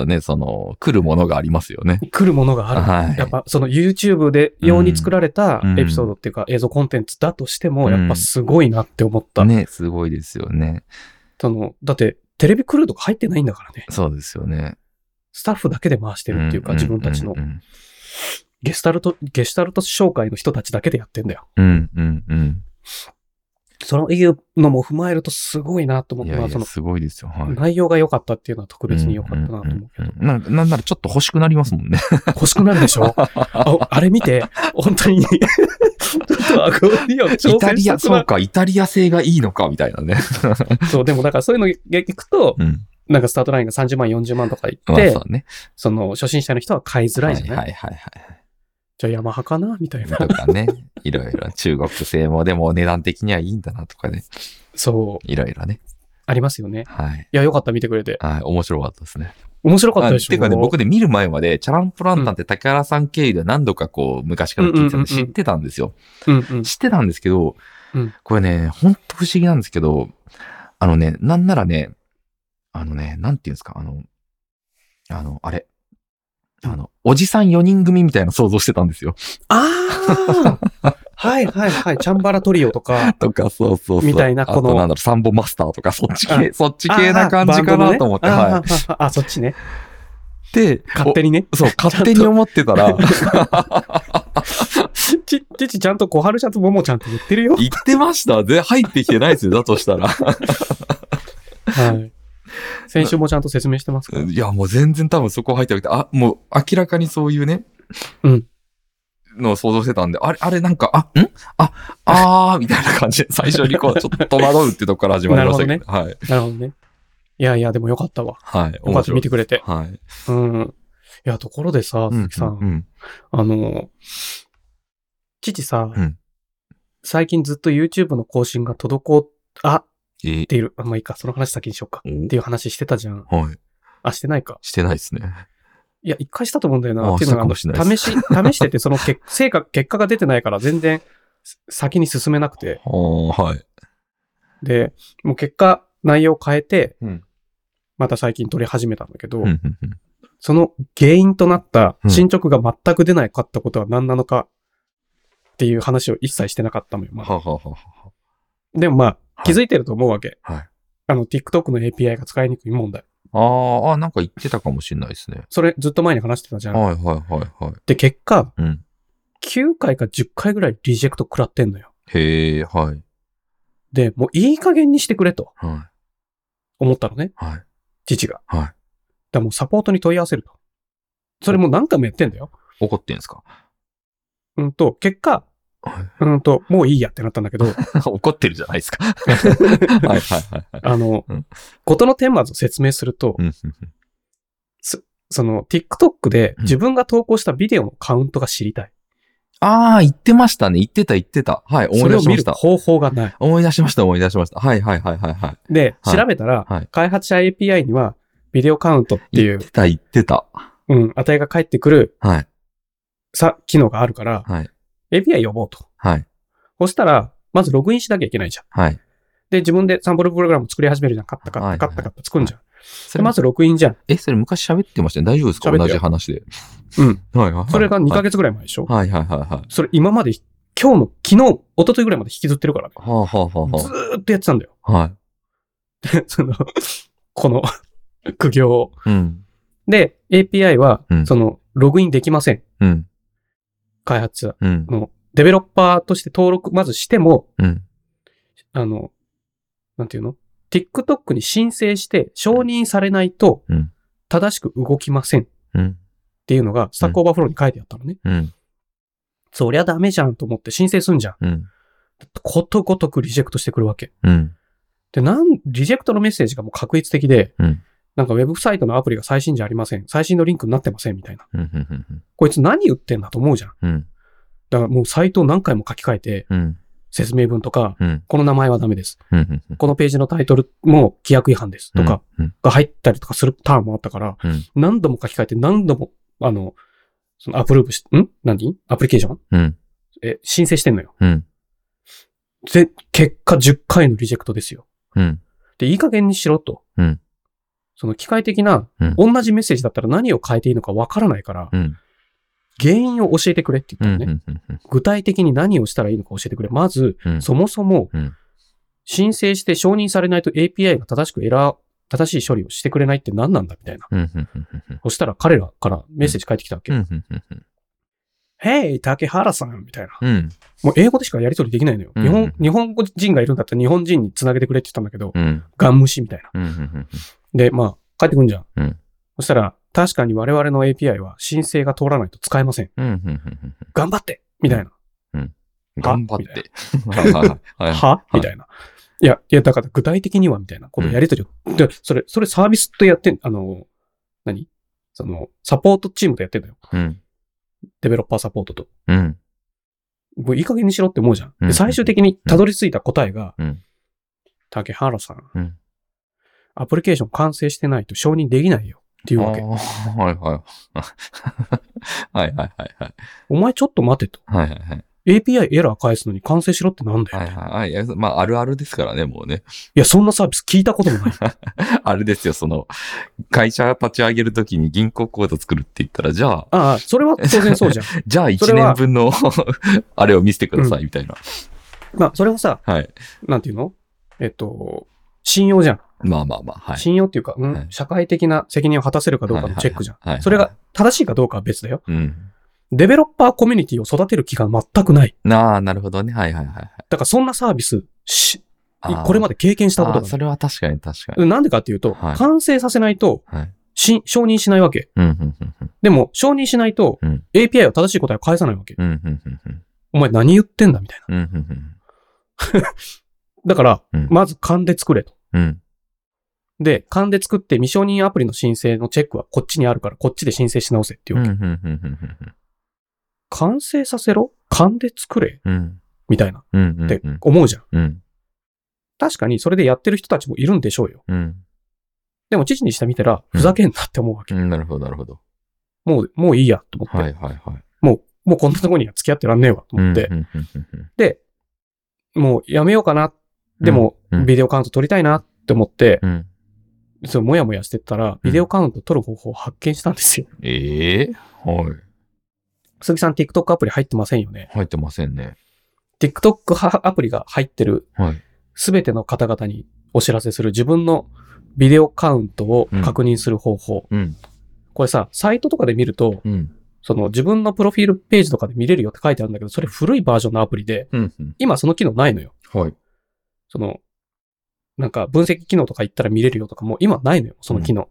ね、来るものがありますよね。来るものがある。はい、やっぱ、YouTube で用に作られたエピソードっていうか、映像コンテンツだとしても、やっぱすごいなって思った。ね、すごいですよね。だって、テレビクルーとか入ってないんだからね。そうですよね。スタッフだけで回してるっていうか、自分たちの。ゲシュタルト紹介の人たちだけでやってんだよ。うん、うん、うん。そういうのも踏まえるとすごいなと思った。いやいやすごいですよ。はい、内容が良かったっていうのは特別に良かったなと思うけど。なんならちょっと欲しくなりますもんね。欲しくなるでしょ。あれ見て、本当に。ちょっとアコーディオン挑戦したくなる。そうか、イタリア製がいいのか、みたいなね。そう、でもだからそういうの聞くと、なんかスタートラインが30万、40万とかいって、初心者の人は買いづらいじゃない?はいはいはい。じゃあヤマハかなみたいな。とかね。いろいろ中国製もでも値段的にはいいんだなとかね。そう。いろいろね。ありますよね。はい。いや、よかった見てくれて。はい。面白かったですね。面白かったでしょ。てかね、僕ね、見る前まで、チャランポランタンって竹原さん経由で何度かこう、昔から聞いてたんで知ってたんですよ。知ってたんですけど、これね、ほんと不思議なんですけど、なんならね、なんていうんですか、あれ。おじさん4人組みたいな想像してたんですよ。ああはいはいはい。チャンバラトリオとか。とか、そうそうそう。みたいな、この。あとなんだろ、サンボマスターとか、そっち系な感じかなと思って、はい。あ、そっちね。で、勝手にね。そう、勝手に思ってたら。父ちゃんと小春ちゃんとももちゃんって言ってるよ。言ってました。で、入ってきてないですよ。だとしたら。はい。先週もちゃんと説明してますか?いや、もう全然多分そこ入ってなくて、あ、もう明らかにそういうね、うん。のを想像してたんで、あれなんか、みたいな感じで、最初にこう、ちょっと戸惑うってとこから始まりましたけど。なるほどね。はい。なるほどね。いやいや、でもよかったわ。はい。よかった、見てくれて。はい。うん。いや、ところでさ、鈴木さん。うん。父さ、うん、最近ずっと YouTube の更新が滞っている。まあいいか、その話先にしようか。っていう話してたじゃん。はい。あ、してないか。してないですね。いや、一回したと思うんだよな。っていうのが、試してて、その結果が出てないから全然先に進めなくて。はい。で、もう結果、内容変えて、また最近撮り始めたんだけど、その原因となった進捗が全く出ないかったことは何なのかっていう話を一切してなかったのよ。まあ、でもまあ、気づいてると思うわけ。はい。TikTok の API が使いにくい問題。ああ、なんか言ってたかもしれないですね。それずっと前に話してたじゃん。はいはいはいはい。で、結果、9回か10回ぐらいリジェクト食らってんのよ。へえ、はい。で、もういい加減にしてくれと。はい。思ったのね。はい。父が。はい。だからもうサポートに問い合わせると。それもう何回もやってんだよ。怒ってんですか?結果、もういいやってなったんだけど。怒ってるじゃないですか。はいはいはい。ことの顛末を説明すると、TikTok で自分が投稿したビデオのカウントが知りたい。ああ、言ってましたね。言ってた。はい、思い出しました。それを見る方法がない。思い出しました。はい。で、はい、調べたら、はい、開発者 API には、ビデオカウントっていう。言ってた。うん、値が返ってくる、はい。機能があるから、はい。API 呼ぼうと。はい。そしたら、まずログインしなきゃいけないじゃん。はい。で、自分でサンプルプログラム作り始めるじゃん。カッタ作るじゃん。はいはいそれまずログインじゃん。それ昔喋ってましたね。大丈夫ですか？同じ話で。うん。はいはい。それが2ヶ月ぐらい前でしょ？はいはいはいはい。それ今まで、昨日、一昨日ぐらいまで引きずってるからね。はあ。ずーっとやってたんだよ。はい。で、この苦行を。うん。で、API は、ログインできません。うん。開発者の、デベロッパーとして登録、まずしても、うん。なんていうの？TikTok に申請して承認されないと正しく動きませんっていうのがスタックオーバーフローに書いてあったのね、うん、そりゃダメじゃんと思って申請すんじゃん、うん、ことごとくリジェクトしてくるわけ、うん、でリジェクトのメッセージがもう確率的で、うん、なんかウェブサイトのアプリが最新じゃありません、最新のリンクになってませんみたいな、うん、こいつ何言ってんだと思うじゃん、うん、だからもうサイトを何回も書き換えて、うん説明文とか、うん、この名前はダメです、うん。このページのタイトルも規約違反です。とか、が入ったりとかするターンもあったから、うん、何度も書き換えて何度も、そのアプローブし、アプリケーション、うん、申請してんのよ、うん。で、結果10回のリジェクトですよ。うん、で、いい加減にしろと。うん、その機械的な、うん、同じメッセージだったら何を変えていいのかわからないから、うん原因を教えてくれって言ったのね、うんうんうんうん。具体的に何をしたらいいのか教えてくれ。まず、うん、そもそも、うん、申請して承認されないと API が正しい処理をしてくれないって何なんだみたいな。うんうんうんうん、そしたら彼らからメッセージ返ってきたわけ。Hey, 竹原さんみたいな、うん。もう英語でしかやり取りできないのよ、うんうん日本語人がいるんだったら日本人につなげてくれって言ったんだけど、うん、ガン無視みたいな。うんうんうん、で、まあ、帰ってくんじゃん。うん、そしたら、確かに我々の API は申請が通らないと使えません。うんうんうんうん、頑張ってみたいな。うん、頑張って。はみたいな。いや、だから具体的にはみたいなことやりとりを、うん。で、それサービスとやってん、サポートチームとやってんだよ。うん、デベロッパーサポートと。うん。もういい加減にしろって思うじゃん。で最終的にたどり着いた答えが、うん、竹原さん、うん、アプリケーション完成してないと承認できないよ。っていうわけ。はいはい。はい。お前ちょっと待てと。はい。API エラー返すのに完成しろってなんだよ。はい。まあ、あるあるですからね、もうね。いや、そんなサービス聞いたこともない。あれですよ、会社立ち上げるときに銀行口座作るって言ったら、じゃあ。ああ、それは当然そうじゃん。じゃあ1年分の、あれを見せてください、みたいな。まあ、それはさ、はい。なんていうの？信用じゃん。まあ、はい。信用っていうか、はい、社会的な責任を果たせるかどうかのチェックじゃん。はいはいはいはい、それが正しいかどうかは別だよ、うん。デベロッパーコミュニティを育てる気が全くない。なるほどね。はい。だからそんなサービス、これまで経験したことがない。それは確かに。なんでかっていうと、はい、完成させないと、はい、承認しないわけ。でも、承認しないと、うん、API は正しい答えを返さないわけ。お前何言ってんだみたいな。だから、まず勘で作れと。で、勘で作って未承認アプリの申請のチェックはこっちにあるから、こっちで申請し直せっていうわけ。完成させろ？勘で作れ？みたいな。って思うじゃん。確かにそれでやってる人たちもいるんでしょうよ。でも、父にしてみたら、ふざけんなって思うわけ。なるほど。もういいや、と思って。はい。もうこんなとこには付き合ってらんねえわ、と思って。で、もうやめようかな。でも、ビデオカウント撮りたいなって思って、そう、もやもやしてたら、ビデオカウント取る方法を発見したんですよ。はい。鈴木さん、TikTok アプリ入ってませんよね。入ってませんね。TikTok アプリが入ってる、すべての方々にお知らせする自分のビデオカウントを確認する方法。これさ、サイトとかで見ると、自分のプロフィールページとかで見れるよって書いてあるんだけど、それ古いバージョンのアプリで、今その機能ないのよ。はい。なんか分析機能とか言ったら見れるよとかもう今ないのよ、その機能。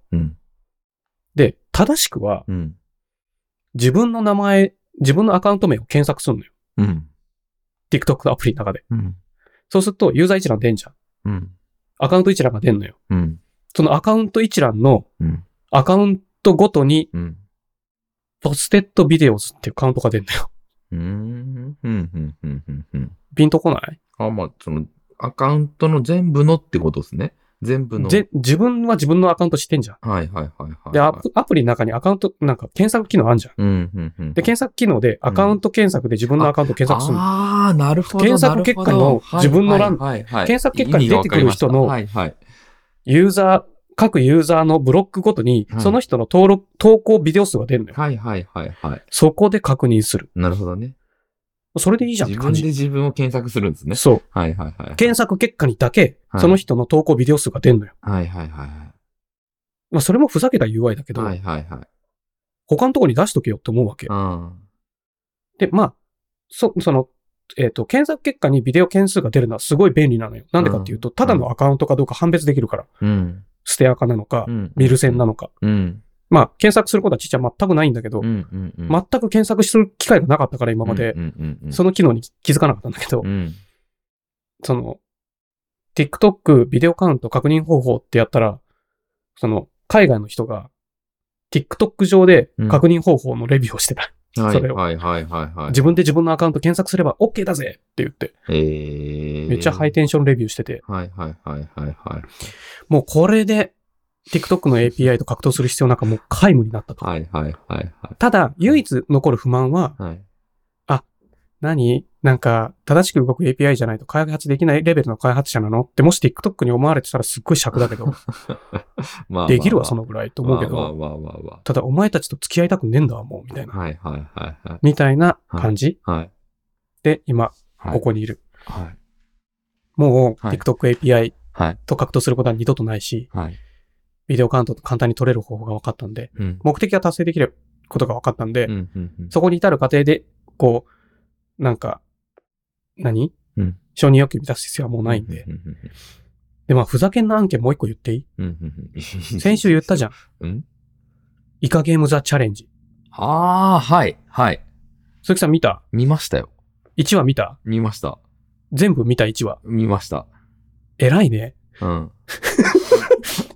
で、正しくは、自分の名前、自分のアカウント名を検索するのよ。TikTok アプリの中で。そうするとユーザー一覧出んじゃん。アカウント一覧が出んのよ。そのアカウント一覧のアカウントごとに、ポステッドビデオズっていうカウントが出んのよ。ピンとこない？あ、まあ、その、アカウントの全部のってことですね。全部の。自分は自分のアカウントしてんじゃん。はいはいはい、はい。で、アプリの中にアカウント、なんか検索機能あんじゃん。うんうんうん、で、検索機能でアカウント検索で自分のアカウント検索するの。ああ、なるほど。検索結果の自分の欄、はいはいはいはい、検索結果に出てくる人の、はいはい、ユーザー、各ユーザーのブロックごとに、はい、その人の投稿ビデオ数が出るのよ。はいはいはいはい。そこで確認する。なるほどね。それでいいじゃんって感じ。自分で自分を検索するんですね。そう。はいはいはい。検索結果にだけ、その人の投稿ビデオ数が出んのよ。はいはいはい。まあそれもふざけた UI だけど、はいはいはい。他のところに出しとけよって思うわけ。うん、で、まあ、その、検索結果にビデオ件数が出るのはすごい便利なのよ。なんでかっていうと、ただのアカウントかどうか判別できるから。うん。ステアカなのか、うん、ビルセンなのか。うん。まあ、検索することはちっちゃ全くないんだけど、うんうんうん、全く検索する機会がなかったから今まで、うんうんうん、その機能に気づかなかったんだけど、うん、その、TikTok ビデオカウント確認方法ってやったら、その、海外の人が TikTok 上で確認方法のレビューをしてた。うん、それを、はいはいはいはい。自分で自分のアカウント検索すれば OK だぜって言って、めっちゃハイテンションレビューしてて、はいはいはいはいはい。もうこれで、TikTok の API と格闘する必要なんかもう皆無になったと。はいはいはいはい。ただ、唯一残る不満は、はい、あ、なんか、正しく動く API じゃないと開発できないレベルの開発者なのって、もし TikTok に思われてたらすっごい尺だけど、まあ、できるわ、そのぐらいと思うけど、ただ、お前たちと付き合いたくねえんだわ、もう、みたいな。はいはいはいはい。みたいな感じ、はいはい、で、今、ここにいる。はいはい、もう、はい、TikTok API と格闘することは二度とないし、はいはい、ビデオカウントと簡単に取れる方法が分かったんで、うん、目的が達成できることが分かったんで、うんうんうん、そこに至る過程で、こう、なんか、承認欲求満たす必要はもうないんで。うんうんうん、で、まあ、ふざけんな案件もう一個言っていい、うんうんうん、先週言ったじゃん。うん、イカゲームザチャレンジ。ああ、はい、はい。鈴木さん見た？見ましたよ。1話見た？見ました。全部見た1話。見ました。偉いね。うん。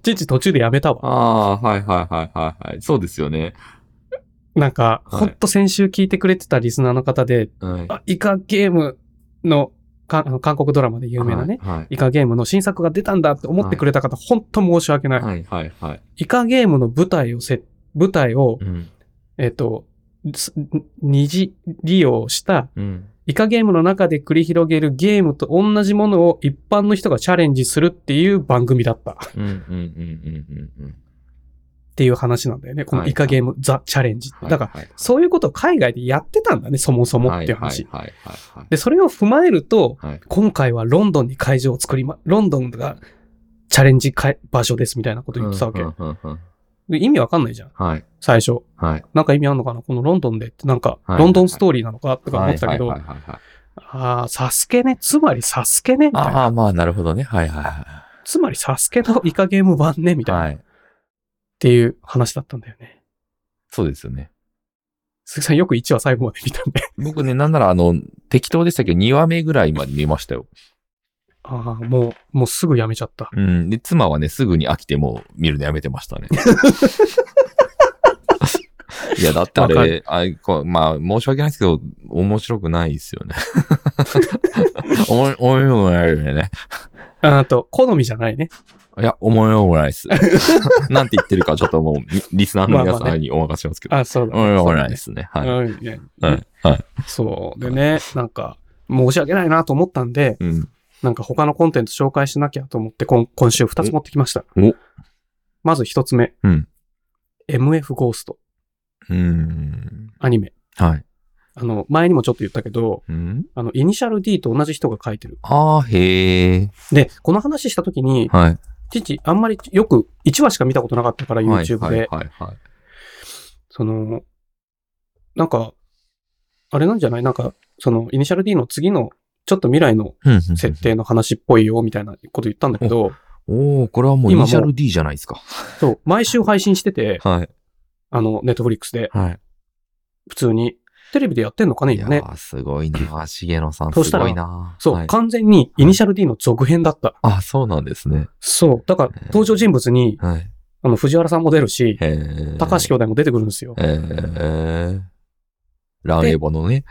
父途中でやめたわ。ああ、はいはいはいはいはい。そうですよね。なんか、はい、ほんと先週聞いてくれてたリスナーの方で、はい、あ、イカゲームの韓国ドラマで有名なね、はいはい、イカゲームの新作が出たんだって思ってくれた方、はい、ほんと申し訳ない。はいはいはい。イカゲームの舞台を、うん、二次利用した、うん、イカゲームの中で繰り広げるゲームと同じものを一般の人がチャレンジするっていう番組だった。っていう話なんだよね。このイカゲーム、はいはい、ザ・チャレンジって。だから、はいはいはい、そういうことを海外でやってたんだね、そもそもっていう話。はいはいはいはい、で、それを踏まえると、はい、今回はロンドンに会場をロンドンがチャレンジ場所ですみたいなこと言ってたわけ。うんうんうんうん、で意味わかんないじゃん。はい、最初、はい。なんか意味あんのかなこのロンドンでって、なんか、ロンドンストーリーなのかとか思ってたけど、ああ、サスケね。つまりサスケね。みたいな。ああ、まあなるほどね。はいはいはい。つまりサスケのイカゲーム版ね、みたいな。はい。っていう話だったんだよね。そうですよね。鈴木さんよく1話最後まで見たんで。僕ね、なんなら適当でしたけど、2話目ぐらいまで見ましたよ。ああ、もうすぐやめちゃった。うん。で、妻はね、すぐに飽きてもう見るのやめてましたね。いや、だってまあ、申し訳ないですけど、面白くないですよね。思いもないよね。好みじゃないね。いや、思いもないです。なんて言ってるか、ちょっともう、リスナーの皆さんにお任せしますけど。まあまあね、あ、そうだね。思いもないですね。はい。はい。はい。そう。でね、なんか、申し訳ないなと思ったんで、うんなんか他のコンテンツ紹介しなきゃと思って今週2つ持ってきました。おまず1つ目。うん。MF ゴースト。アニメ。はい。前にもちょっと言ったけど、うん、イニシャル D と同じ人が書いてる。あーへー。で、この話したときに、はい。父、あんまりよく1話しか見たことなかったから YouTube で。はいはいはい。なんか、あれなんじゃないなんか、イニシャル D の次のちょっと未来の設定の話っぽいよ、みたいなこと言ったんだけど。おー、これはもうイニシャル D じゃないですか。そう、毎週配信してて、はい、ネットフリックスで、はい、普通に、テレビでやってんのかね、今ね。ああ、すごいな。重野さん、すごいな。そう、はい、完全にイニシャル D の続編だった。あ、そうなんですね。そう、だから登場人物に、はい、藤原さんも出るし、高橋兄弟も出てくるんですよ。ランエボのね。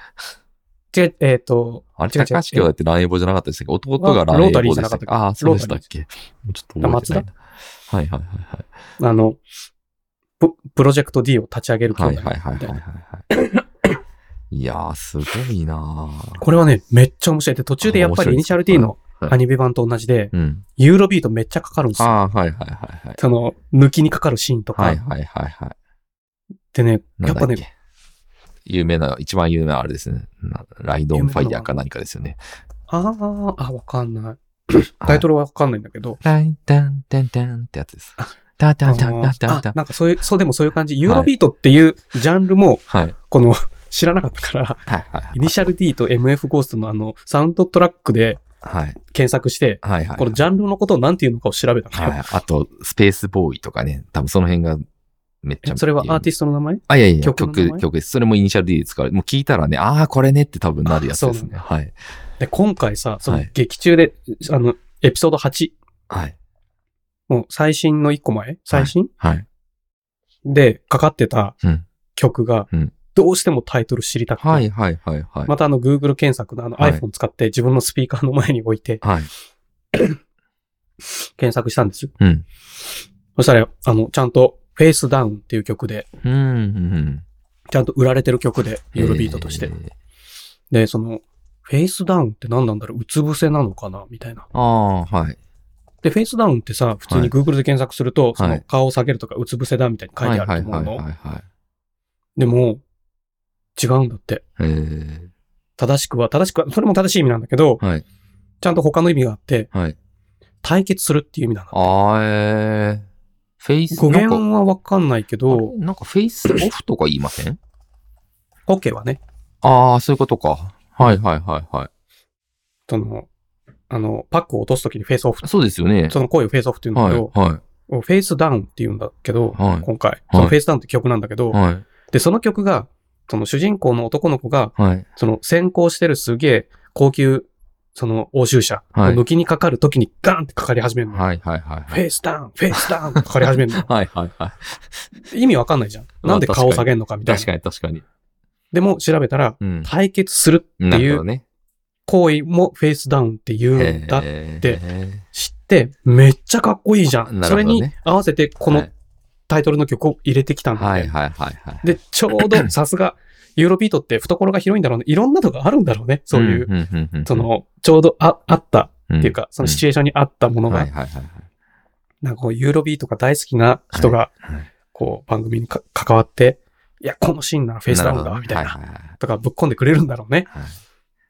で、あれ、高橋兄弟ってランエボじゃなかったですけど、弟がランエボでしたっけ。ああ、そうでしたっけ。ちょっと覚えてないな。はいはいはいはい。プロジェクト D を立ち上げるみたいな。はいはいはいはいはい、はい。いやー、すごいなー。これはね、めっちゃ面白い。で、途中でやっぱりイニシャル D のアニメ版と同じで、うん、ユーロビートめっちゃかかるんですよ。ああ、はいはいはいはい。抜きにかかるシーンとか。はいはいはいはい。でね、やっぱね、一番有名なあれですね。ライドオンファイヤーか何かですよね。わかんない。タイトルはわかんないんだけど。ライダンダンダンってやつです。なんかでもそういう感じ。ユーロビートっていうジャンルも、はい、知らなかったから、はいはいはいはい、イニシャル D と MF ゴーストのサウンドトラックで検索して、はいはいはいはい、このジャンルのことを何ていうのかを調べたから、はいはい。あと、スペースボーイとかね、多分その辺がめっちゃ。それはアーティストの名前？あ、いやいや、曲です。それもイニシャル D で使われて、もう聞いたらね、ああ、これねって多分なるやつですね。はい。で、今回さ、その劇中で、はい、エピソード8。はい。もう最新の1個前？最新？はい。はい、で、かかってた曲が、どうしてもタイトル知りたくて。はいはいはいはい。またGoogle 検索のiPhone 使って自分のスピーカーの前に置いて、はい。検索したんですよ。うん。そしたら、ちゃんとフェイスダウンっていう曲で、うんうんうん。ちゃんと売られてる曲で、ユーロビートとして。で、フェイスダウンって何なんだろう？うつ伏せなのかなみたいな。ああ、はい。で、フェイスダウンってさ、普通に Google で検索すると、はい、顔を下げるとか、うつ伏せだみたいに書いてあると思うの。はいはいはいはい、でも、違うんだって。正しくは、それも正しい意味なんだけど、はい、ちゃんと他の意味があって、はい、対決するっていう意味なんだって。語源はわかんないけど、なんかフェイスオフとか言いません？ OK はね。ああ、そういうことか。はいはいはいはい。パックを落とすときにフェイスオフ。そうですよね。その行為をフェイスオフって言うんだけど、はいはい、フェイスダウンって言うんだけど、はい、今回、そのフェイスダウンって曲なんだけど、はい、で、その曲が、主人公の男の子が、はい、先行してるすげえ高級、押収車、はい、抜きにかかるときにガンってかかり始めるの。はいはいはい。フェイスダウン、フェイスダウンってかかり始めるの。はいはいはい。意味わかんないじゃん。なんで顔を下げるのかみたいな。確かに確かに。でも調べたら、うん、対決するっていう行為もフェイスダウンって言うんだって知って、めっちゃかっこいいじゃん。ね、それに合わせてこのタイトルの曲を入れてきたんだね。で、ちょうどさすがユーロビートって懐が広いんだろうね。いろんなのがあるんだろうね。そういう、ちょうどあったっていうか、そのシチュエーションにあったものが。なんかユーロビートが大好きな人が、番組に関わって、いや、このシーンならフェイスダウンだみたいな、はいはいはい、とかぶっ込んでくれるんだろうね。はい、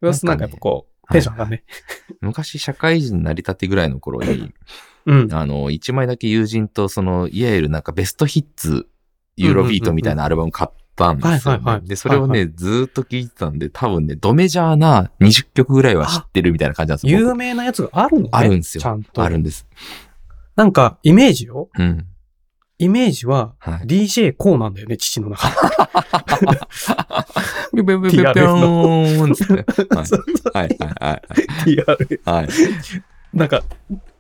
そうするとなんかやっぱテンション上がるね。はい、昔社会人になりたてぐらいの頃に、うん、一枚だけ友人といわゆるなんかベストヒッツ、ユーロビートみたいなアルバム買ったんですよ、ね。はいはいはい。で、それをね、ずーっと聞いてたんで、多分ね、ドメジャーな20曲ぐらいは知ってるみたいな感じなんですよ。有名なやつがあるのね。あるんですよ。ちゃんと。あるんです。なんか、イメージよ。うん。イメージは DJ コーなんだよね、はい、父の中。ビビビビビーンって。はいはいはい。なんか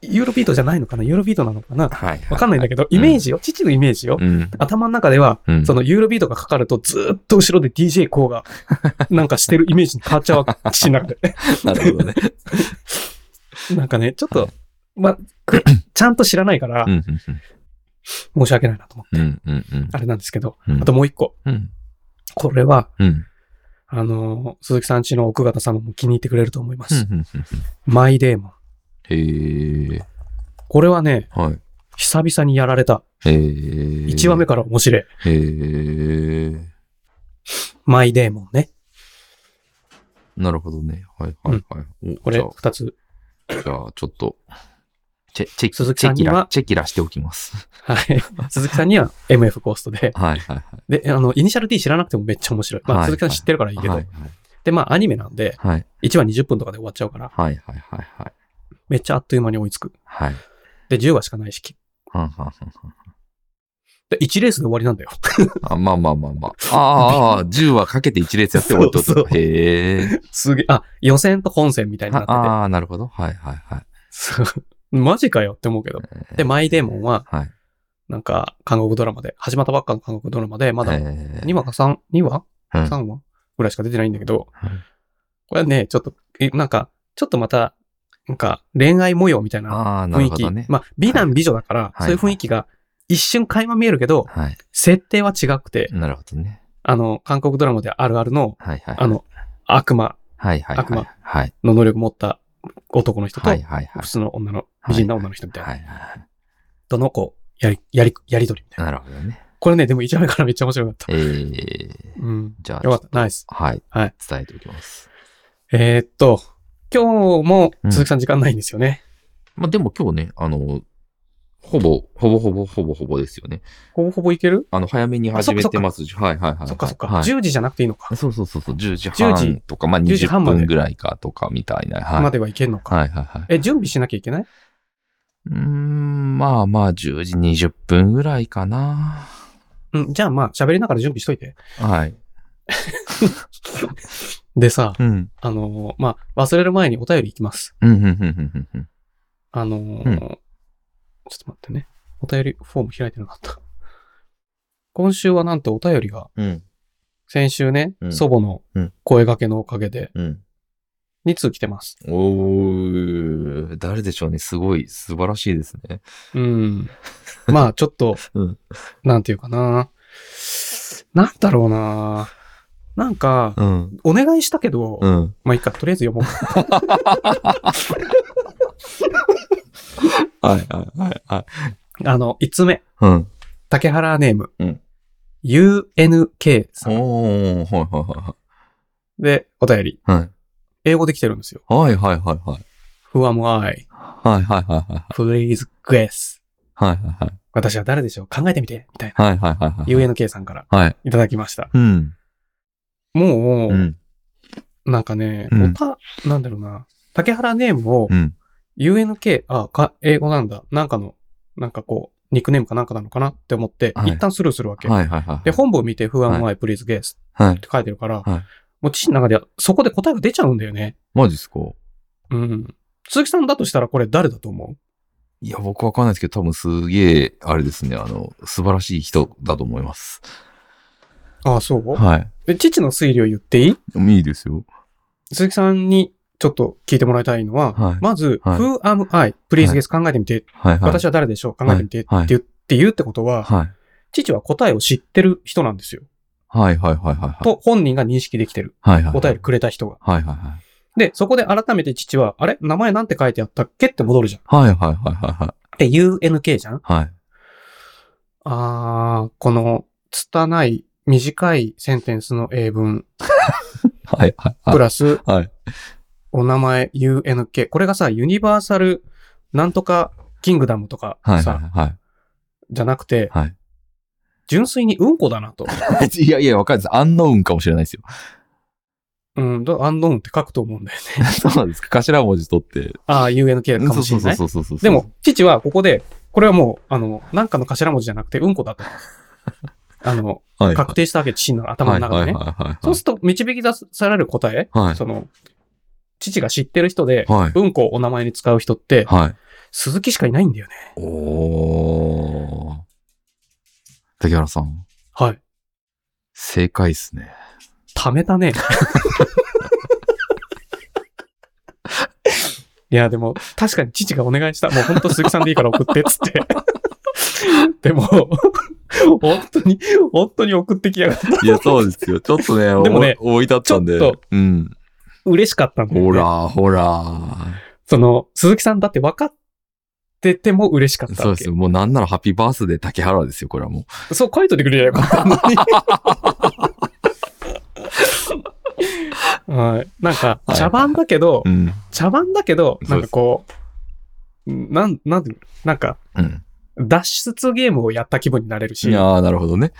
ユーロビートじゃないのかな、ユーロビートなのかな、はいはいはい、わかんないんだけど、イメージよ、うん、父のイメージよ、うん、頭の中では、うん、ユーロビートがかかるとずっと後ろで DJ コーがなんかしてるイメージに変わっちゃうわけ、父の中で。なるほどね。なんかね、ちょっと、はい、ちゃんと知らないから。うんうんうん、申し訳ないなと思って、うんうんうん、あれなんですけど、うん、あともう一個、うん、これは、うん、鈴木さんちの奥方様も気に入ってくれると思います、うんうんうん、マイデーモン。これはね、はい、久々にやられた。1話目から面白い。マイデーモンね。なるほどね、はいはいはい、うん、これ2つ。じゃあちょっとチェキラしておきます。はい。鈴木さんには MF ゴーストで。はいはいはい。で、イニシャル D 知らなくてもめっちゃ面白い。まあ、はいはい、鈴木さん知ってるからいいけど。はいはい、で、まあ、アニメなんで、はい、1話20分とかで終わっちゃうから。はいはいはいはい。めっちゃあっという間に追いつく。はい。で、10話しかない式。はんはんはんはん。で、1レースで終わりなんだよ。あ、まあまあまあまあ。ああ、10話かけて1レースやって終わったと。そうそう。へえ。すげえ。あ、予選と本戦みたいになってて。ああ、なるほど。はいはいはい。そう。マジかよって思うけど。で、マイデーモンは、なんか、韓国ドラマで、始まったばっかの韓国ドラマで、まだ2話か3話、3話ぐらいしか出てないんだけど、はい、これはね、ちょっと、なんか、ちょっとまた、なんか恋愛模様みたいな雰囲気、ね、まあ美男美女だから、はい、そういう雰囲気が一瞬垣間見えるけど、はい、設定は違くて、なるほどね、韓国ドラマであるあるの、はいはいはい、悪魔の能力を持った男の人と、はいはいはい、普通の女の美人な女の人みたいな、はいはいはい、とのこうやり取りみたいな。なるほどね。これね、でも1話目からめっちゃ面白かった。うん、じゃあよかった、ナイス。はい、はい、伝えておきます。今日も鈴木さん時間ないんですよね。うん、まあ、でも今日ね、ほぼですよね。ほぼいける？早めに始めてます。はいはいはい。そっか。10時じゃなくていいのか。そう、10時半とか、まあ、20分ぐらいかとかみたいな。はい。まではいけるのか。はいはいはい。準備しなきゃいけない？まあ、10時20分ぐらいかな。うん、じゃあまあ、喋りながら準備しといて。はい。でさ、うん、まあ、忘れる前にお便りいきます。うん、ちょっと待ってね。お便りフォーム開いてなかった。今週はなんとお便りが、うん、先週ね、うん、祖母の声掛けのおかげで、うん、2通来てます。誰でしょうね。すごい、素晴らしいですね。うん。まあ、ちょっと、うん、なんていうかな。なんだろうな。なんか、うん、お願いしたけど、うん、まあいいか、とりあえず読もう。はい。5つ目。うん。竹原ネーム。うん。UNK さん。はい。で、お便り。はい。英語できてるんですよ。はい。Who am I? はい。Please guess. はい。私は誰でしょう？考えてみてみたいな。はい。UNK さんから。はい。いただきました。うん。もう、うん、なんかね、うん、なんだろうな、竹原ネームを、うん、UNK、英語なんだ、なんかの、なんかこう、ニックネームかなんかなのかなって思って、はい、一旦スルーするわけ。はい、で、本文見て、Who am I, please guess って書いてるから、はい、もう知識の中でそこで答えが出ちゃうんだよね。マジっすか？うん。鈴木さんだとしたらこれ誰だと思う？いや、僕わかんないですけど、多分すげえ、あれですね、素晴らしい人だと思います。ああ、そう？はい。父の推理を言っていい？いいですよ。鈴木さんにちょっと聞いてもらいたいのは、はい、まず、はい、Who am I? Please guess、はい、考えてみて、はいはい。私は誰でしょう？考えてみてって言って言うってことは、はい、父は答えを知ってる人なんですよ。はい。と本人が認識できてる。はい。答えをくれた人が。はい。で、そこで改めて父は、あれ？名前なんて書いてあったっけ？って戻るじゃん。はい。で、UNK じゃん？はい。この、拙い、短いセンテンスの英文。はい。プラス、はい、お名前 UNK。これがさ、ユニバーサルなんとかキングダムとかさ、はい、じゃなくて、はい、純粋にうんこだなと。いや、わかるんです。アンノウンかもしれないですよ。うん、アンノウンって書くと思うんだよね。そうなんですか。頭文字取って。UNK かもしれない。そう。でも、父はここで、これはもう、なんかの頭文字じゃなくて、うんこだと。はい、確定したわけ、父の頭の中でね。はい。そうすると、導き出される答え、はい、父が知ってる人で、はい、うんこをお名前に使う人って、はい、鈴木しかいないんだよね。おー。竹原さん。はい。正解っすね。ためたね。いや、でも、確かに父がお願いした。もうほんと鈴木さんでいいから送って、つって。でも、本当に送ってきやがった。いや、そうですよ。ちょっとね、でもね、置いてあったんで。ちょっと、うん。嬉しかったんだよね。ほら。鈴木さんだって分かってても嬉しかったわけ。そうですよ。もうなんならハッピーバースデー竹原ですよ、これはもう。そう、書いといてくれりゃよかったのに。はい。なんか、茶番だけど、なんかこう、なんて、なんか、うん。脱出ゲームをやった気分になれるし。ああ、なるほどね。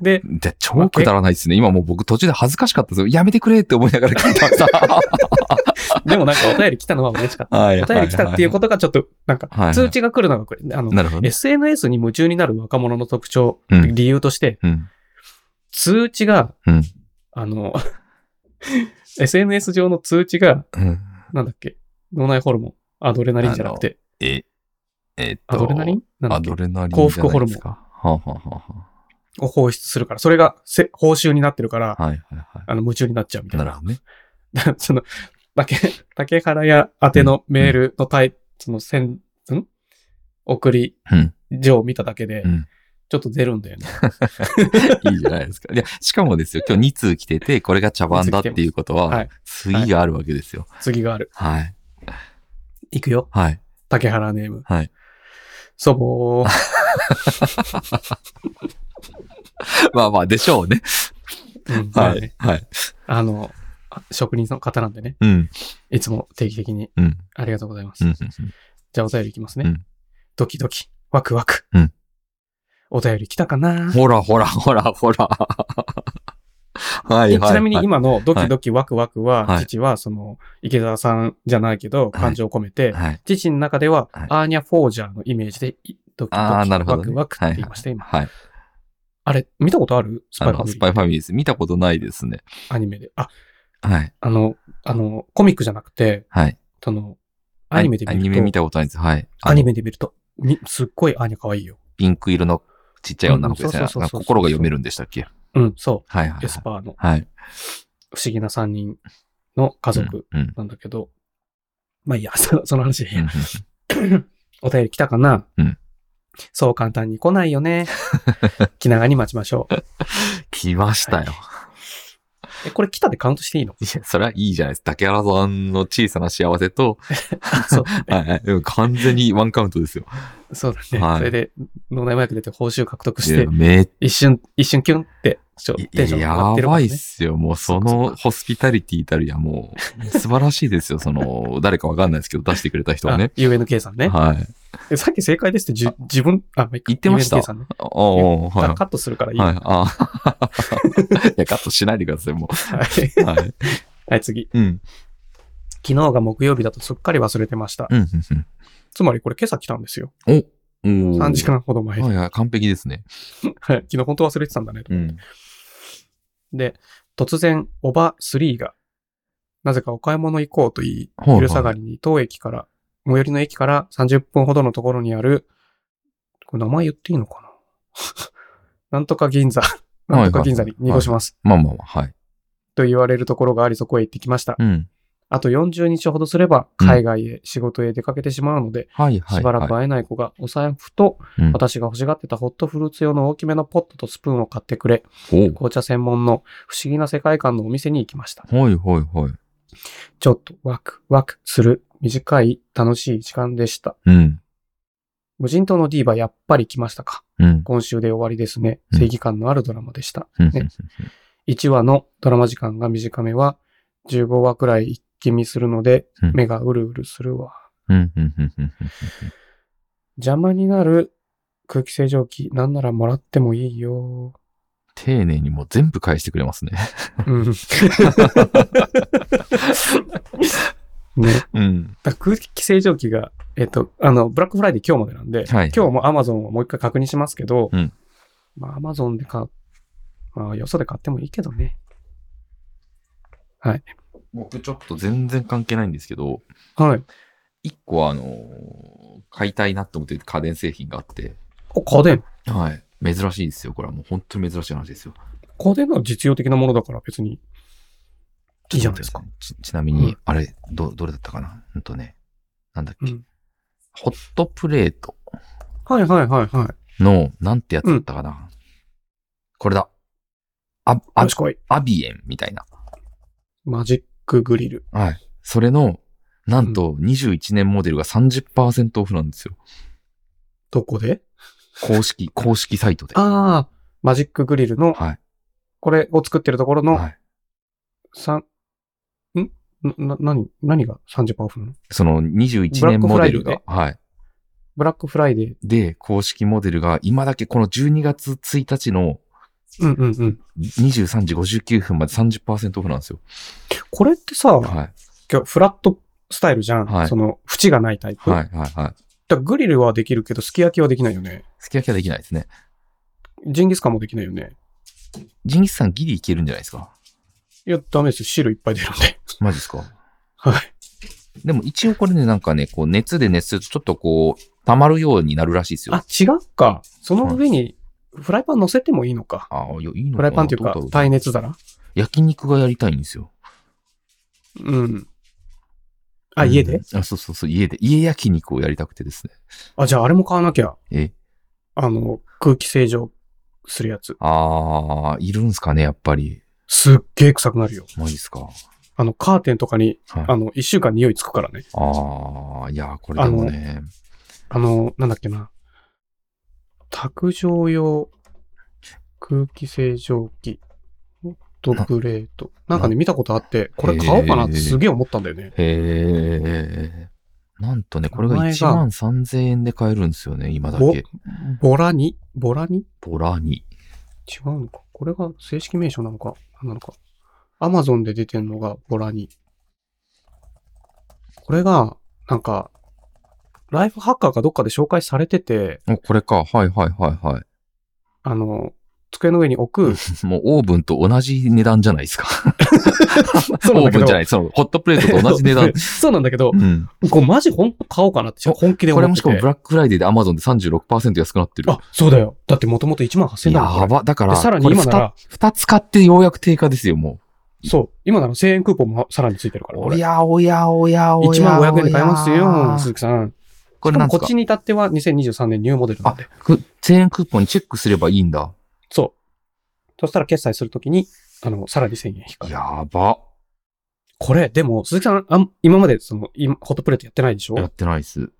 で、じゃ超くだらないですね。今もう僕途中で恥ずかしかったですよ。やめてくれって思いながら聞いたんです。でもなんかお便り来たのは嬉しかった。お便り来たっていうことがちょっと、なんか通知が来るのが、SNS に夢中になる若者の特徴、うん、理由として、うん、通知が、うん、SNS 上の通知が、うん、なんだっけ、脳内ホルモン、アドレナリンじゃなくて、アドレナリン？なんだっけ？幸福ホルモン。はあはあはあ、を放出するから、それが報酬になってるから、はいはいはい、夢中になっちゃうみたいな。なるほどね。その、竹原屋宛てのメールのその送り状を見ただけで、ちょっと出るんだよね。いいじゃないですか。いや、しかもですよ、今日2通来てて、これが茶番だっていうことは、はい、次があるわけですよ。はい、次がある。はい。いくよ。はい。竹原ネーム。はい。祖母。まあまあ、でしょうね。うん、はい。はい。職人の方なんでね。うん。いつも定期的に。うん。ありがとうございます。うんうんうん、じゃあ、お便りいきますね。うん。ドキドキ、ワクワク。うん。お便り来たかな？ほらほらほらほら。はいはいはい、ちなみに今のドキドキワクワクは、はい、父はその池澤さんじゃないけど感情を込めて、はいはい、父の中ではアーニャ・フォージャーのイメージでドキドキワクワクって言いました、ね、今、はいはい。あれ、見たことある？スパイファミリーです。見たことないですね。アニメで。あ、はい。コミックじゃなくて、はい。アニメで見ると。アニメ見たことないです。はい。アニメで見ると、すっごいアーニャ可愛いよ。ピンク色のちっちゃい女の子ですね。心が読めるんでしたっけ？うん、そう。はいはいはい、エスパーの、はい、不思議な3人の家族なんだけど、うんうん、まあいいや、その話でいいや。お便り来たかな、うん、そう簡単に来ないよね。気長に待ちましょう。来ましたよ、はい。これ来たでカウントしていいの？いや、それはいいじゃないですか。竹原さんの小さな幸せと、そうだね、はい、完全にワンカウントですよ。そうだね。はい、それで、脳内麻薬出て報酬獲得して、一瞬キュンって、テンション上がってる、ね。やばいっすよ。もうそのホスピタリティたるや、もう素晴らしいですよ。誰かわかんないですけど、出してくれた人はね。UNK さんね。はい。さっき正解ですって、自分、言ってました。UNK さんね。おー、はい。カットするからいい。はい。いや、カットしないでください、もう。はい。はい、はい、次。うん。昨日が木曜日だとすっかり忘れてました。うんうんうん。つまりこれ今朝来たんですよ。お、3時間ほど前に。はいはい、完璧ですね。はい、昨日本当忘れてたんだねと思って、うん。で、突然、おば3が、なぜかお買い物行こうと言い、昼下がりに当駅から、最寄りの駅から30分ほどのところにある、これ名前言っていいのかななんとか銀座、なんとか銀座に濁します。はいはいはい、まあまあ、はい。と言われるところがあり、そこへ行ってきました。うん。あと40日ほどすれば海外へ仕事へ出かけてしまうので、しばらく会えない子がお財布と私が欲しがってたホットフルーツ用の大きめのポットとスプーンを買ってくれ、紅茶専門の不思議な世界観のお店に行きました。はいはいはい。ちょっとワクワクする短い楽しい時間でした。うん、無人島のディーバやっぱり来ましたか、うん、今週で終わりですね。正義感のあるドラマでした、ね、1話のドラマ時間が短めは15話くらい気味するので、目がうるうるするわ。うん、邪魔になる空気清浄機、なんならもらってもいいよ。丁寧にもう全部返してくれますね。うん。ね。うん、だ空気清浄機が、ブラックフライデー今日までなんで、はい、今日も Amazon をもう一回確認しますけど、うん、まあ Amazon でよそで買ってもいいけどね。はい。僕ちょっと全然関係ないんですけど、はい。一個は買いたいなと思ってる家電製品があって。お、家電？はい。珍しいですよ。これはもう本当に珍しい話ですよ。家電は実用的なものだから別にいいじゃないですか。ちなみに、うん、あれ、どれだったかな？ほんとね。なんだっけ、うん。ホットプレート。はいはいはいはい。の、なんてやつだったかな。うん、これだ。アビエンみたいな。マジック。グリル。はい。それの、なんと21年モデルが 30% オフなんですよ。どこで？公式サイトで。ああ、マジックグリルの、はい、これを作ってるところの、はい、何が 30% オフなの？その21年モデルが、はい。ブラックフライデー。で、公式モデルが、今だけこの12月1日の、うんうんうん、23時59分まで 30% オフなんですよ。これってさ、はい、今日フラットスタイルじゃん、はい、その縁がないタイプ、はいはいはい、だグリルはできるけどすき焼きはできないよね。すき焼きはできないですね。ジンギスカンもできないよね。ジンギスカンギリいけるんじゃないですか。いやダメですよ、汁いっぱい出るんで。マジですか。はい。でも一応これね、なんかね、こう熱で熱するとちょっとこう溜まるようになるらしいですよ。あ、違うか。その上に、はい、フライパン乗せてもいいのか。ああ、いや、いいのか。フライパンというか、耐熱皿。焼肉がやりたいんですよ。うん。あ、家で、うん、あ、そうそうそう、家で。家焼肉をやりたくてですね。あ、じゃああれも買わなきゃ。え、空気清浄するやつ。ああ、いるんすかね、やっぱり。すっげえ臭くなるよ。マジっすか。カーテンとかに、はい、一週間匂いつくからね。ああ、いや、これでもね。なんだっけな。卓上用空気清浄機ホットプレート。なんかね、見たことあって、これ買おうかなってすげえ思ったんだよね。へえ。なんとね、これが13,000円で買えるんですよね、今だけ。ボラニ違うのか。これが正式名称なのか。何なのか。アマゾンで出てんのがボラニ。これが、なんか、ライフハッカーかどっかで紹介されてて。これか。はいはいはいはい。机の上に置く。もうオーブンと同じ値段じゃないですか。そうなんだけど。オーブンじゃない。そのホットプレートと同じ値段。そうなんだけど、うん、これマジ本当買おうかなって本気で思ってて。これもしかもブラックフライデーで Amazon で 36% 安くなってる。あ、そうだよ。だってもともと 18,000 円だもん。やば。だから、さらに今なら2つ買ってようやく定価ですよ、もう。そう。今なら1000円クーポンもさらについてるから。おやおやおやおやおや。15,000円で買えますよ、鈴木さん。これなんですか？こっちに至っては2023年ニューモデルなんで。あ、1000円クーポンにチェックすればいいんだ。そう。そしたら決済するときに、さらに1000円引く。やば。これ、でも、鈴木さん、今までホットプレートやってないでしょ？やってないっす。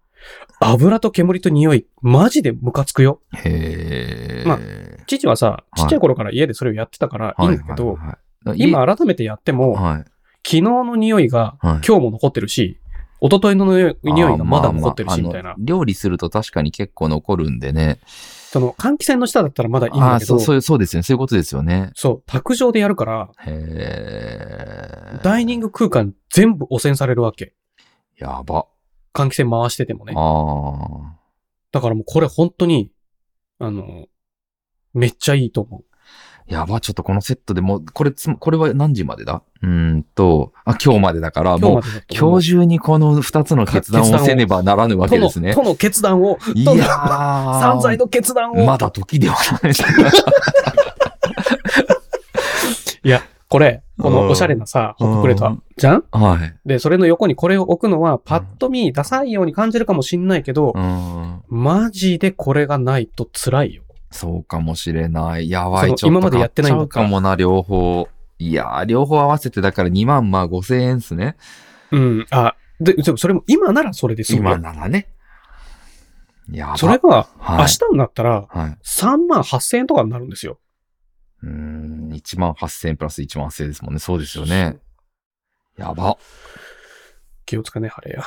油と煙と匂い、マジでムカつくよ。へー。まあ、父はさ、ちっちゃい頃から家でそれをやってたからいいんだけど、はいはいはいはい、今改めてやっても、はい、昨日の匂いが今日も残ってるし、はい、一昨日の匂いがまだ残ってるしみたいな、まあまあ、料理すると確かに結構残るんでね。換気扇の下だったらまだいいんだけど。あ、そうですね。そういうことですよね。そう。卓上でやるから。へー。ダイニング空間全部汚染されるわけ。やば。換気扇回しててもね。ああ。だからもうこれ本当に、めっちゃいいと思う。やば、ちょっとこのセットでもう、これは何時までだ？今日までだから、もう、今日中にこの二つの決断をせねばならぬわけですね。との決断を、いやー、散財の決断を。まだ時ではない。いや、このおしゃれなさ、ホットプレートは、じゃん？はい。で、それの横にこれを置くのは、パッと見、ダサいように感じるかもしんないけど、マジでこれがないと辛いよ。そうかもしれない。やばい、ちょっと買っちゃうかもな、両方。いやー、両方合わせてだから2万、まあ5,000円っすね。うん。あ、で、それも今ならそれですよ。今ならね。やばい。それが、明日になったら、38,000円とかになるんですよ。はい、18,000円プラス18,000円ですもんね。そうですよね。やば。気をつかね、晴れや。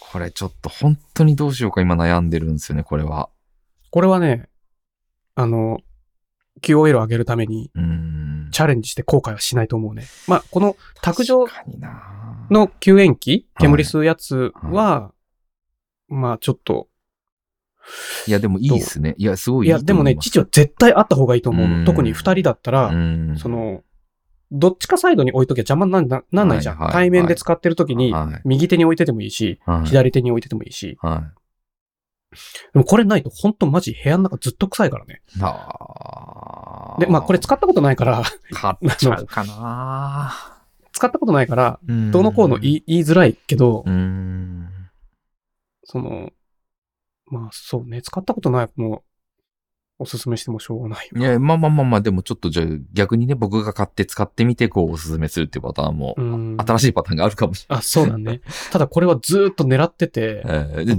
これちょっと本当にどうしようか今悩んでるんですよね、これは。これはね、QOL 上げるために、チャレンジして後悔はしないと思うね。まあ、この卓上の吸煙器、煙吸うやつは、はい、まあ、ちょっと。いや、でもいいですね。いや、すごいいいと思います。いや、でもね、父は絶対あった方がいいと思うの。特に二人だったら、どっちかサイドに置いときゃ邪魔になんないじゃん、はいはいはい。対面で使ってるときに、右手に置いててもいいし、はい、左手に置いててもいいし。はい、でもこれないとほんとマジ部屋の中ずっと臭いからね。あ、で、まあこれ使ったことないから買っちゃうかな。使ったことないからどうのこうの言いづらいけど、まあそうね、使ったことないものおすすめしてもしょうがない。いや、まあまあまあまあ、でもちょっとじゃあ逆にね、僕が買って使ってみて、こうおすすめするっていうパターンも、新しいパターンがあるかもしれない。あ、そうだね。ただこれはずーっと狙ってて。じ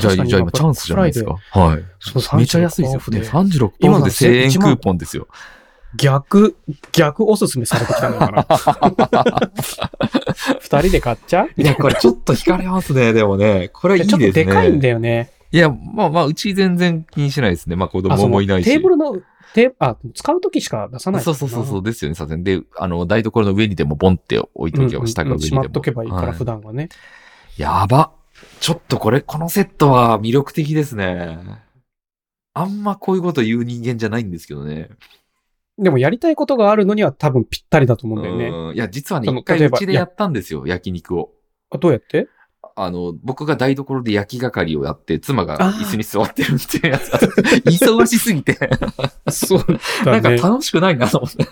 ゃあ今チャンスじゃないですか。はい。そう、めちゃ安いですよ。36%で1000円クーポンですよ。逆おすすめされてきたのかな。二人で買っちゃう？いや、これちょっと惹かれますね、でもね。これはいいですね。ちょっとでかいんだよね。いや、まあ、うち全然気にしないですね。まあ、子供もいないし。テーブルの、使うときしか出さない。そうですよね、さすがに。で、台所の上にでもボンって置いとけば、下か上にでも。しまっとけばいいから、普段はね。やば。ちょっとこのセットは魅力的ですね。あんまこういうこと言う人間じゃないんですけどね。でもやりたいことがあるのには多分ぴったりだと思うんだよね。いや、実はね、一回うちでやったんですよ、焼肉を。あ、どうやって？僕が台所で焼き係をやって、妻が椅子に座ってるっていうやつ。忙しすぎて。そうだね。なんか楽しくないなと思って。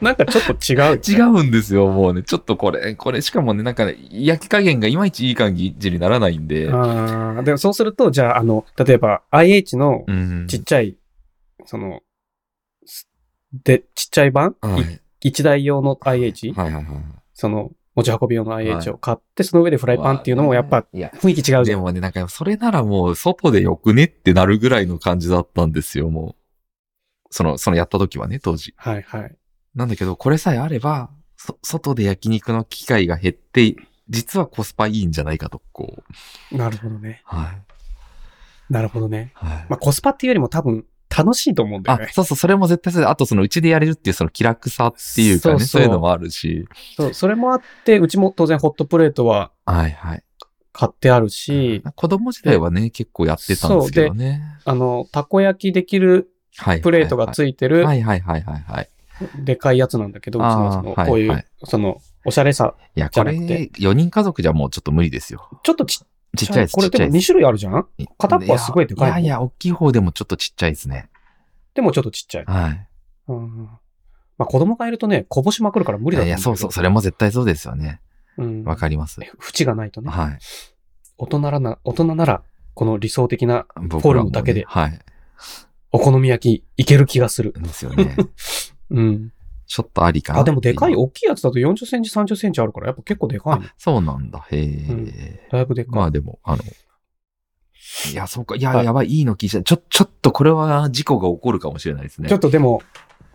なんかちょっと違うんですよ、もうね。ちょっとこれ、しかもね、なんか、ね、焼き加減がいまいちいい感じにならないんで。あでもそうすると、じゃあ、例えば IH のちっちゃい、うん、で、ちっちゃい版、はい、一台用の IH？ はいはいはい。持ち運び用の IH を買って、はい、その上でフライパンっていうのもやっぱ雰囲気違うじゃん。でもね、なんかそれならもう外でよくねってなるぐらいの感じだったんですよ、もう。そのやった時はね、当時。はいはい。なんだけど、これさえあれば、外で焼肉の機会が減って、実はコスパいいんじゃないかと、こう。なるほどね。はい。なるほどね。はい。まあコスパっていうよりも多分、楽しいと思うんだよね。あ、そうそう、それも絶対そう。あとうちでやれるっていうその気楽さっていうかね、そういうのもあるし。そう、それもあって、うちも当然ホットプレートは、はいはい。買ってあるし。子供時代はね、結構やってたんですけどね。そうで、たこ焼きできるプレートがついてる。はいはいはいはいはい。でかいやつなんだけど、うちのこういう、はいはい、おしゃれさじゃなくて。いや、これ、4人家族じゃもうちょっと無理ですよ。ちょっとちっちゃいです。これでも2種類あるじゃん？片っぽはすごいでかい。いや、大きい方でもちょっとちっちゃいですね。でもちょっとちっちゃい。はい。うん。まあ子供がいるとね、こぼしまくるから無理だと思う。いや、そうそう、それも絶対そうですよね。うん。わかります。縁がないとね。はい。大人なら、この理想的なフォルムだけで、ね、はい。お好み焼きいける気がする。ですよね。うん。ちょっとありかな。あ、でもでかい、大きいやつだと40センチ、30センチあるから、やっぱ結構でかい、ね。あ、そうなんだ。へえ、うん。だいぶでかい。まあでも、いや、そうか。いや、はい、やばい、いいの聞いちゃう。ちょっとこれは事故が起こるかもしれないですね。ちょっとでも、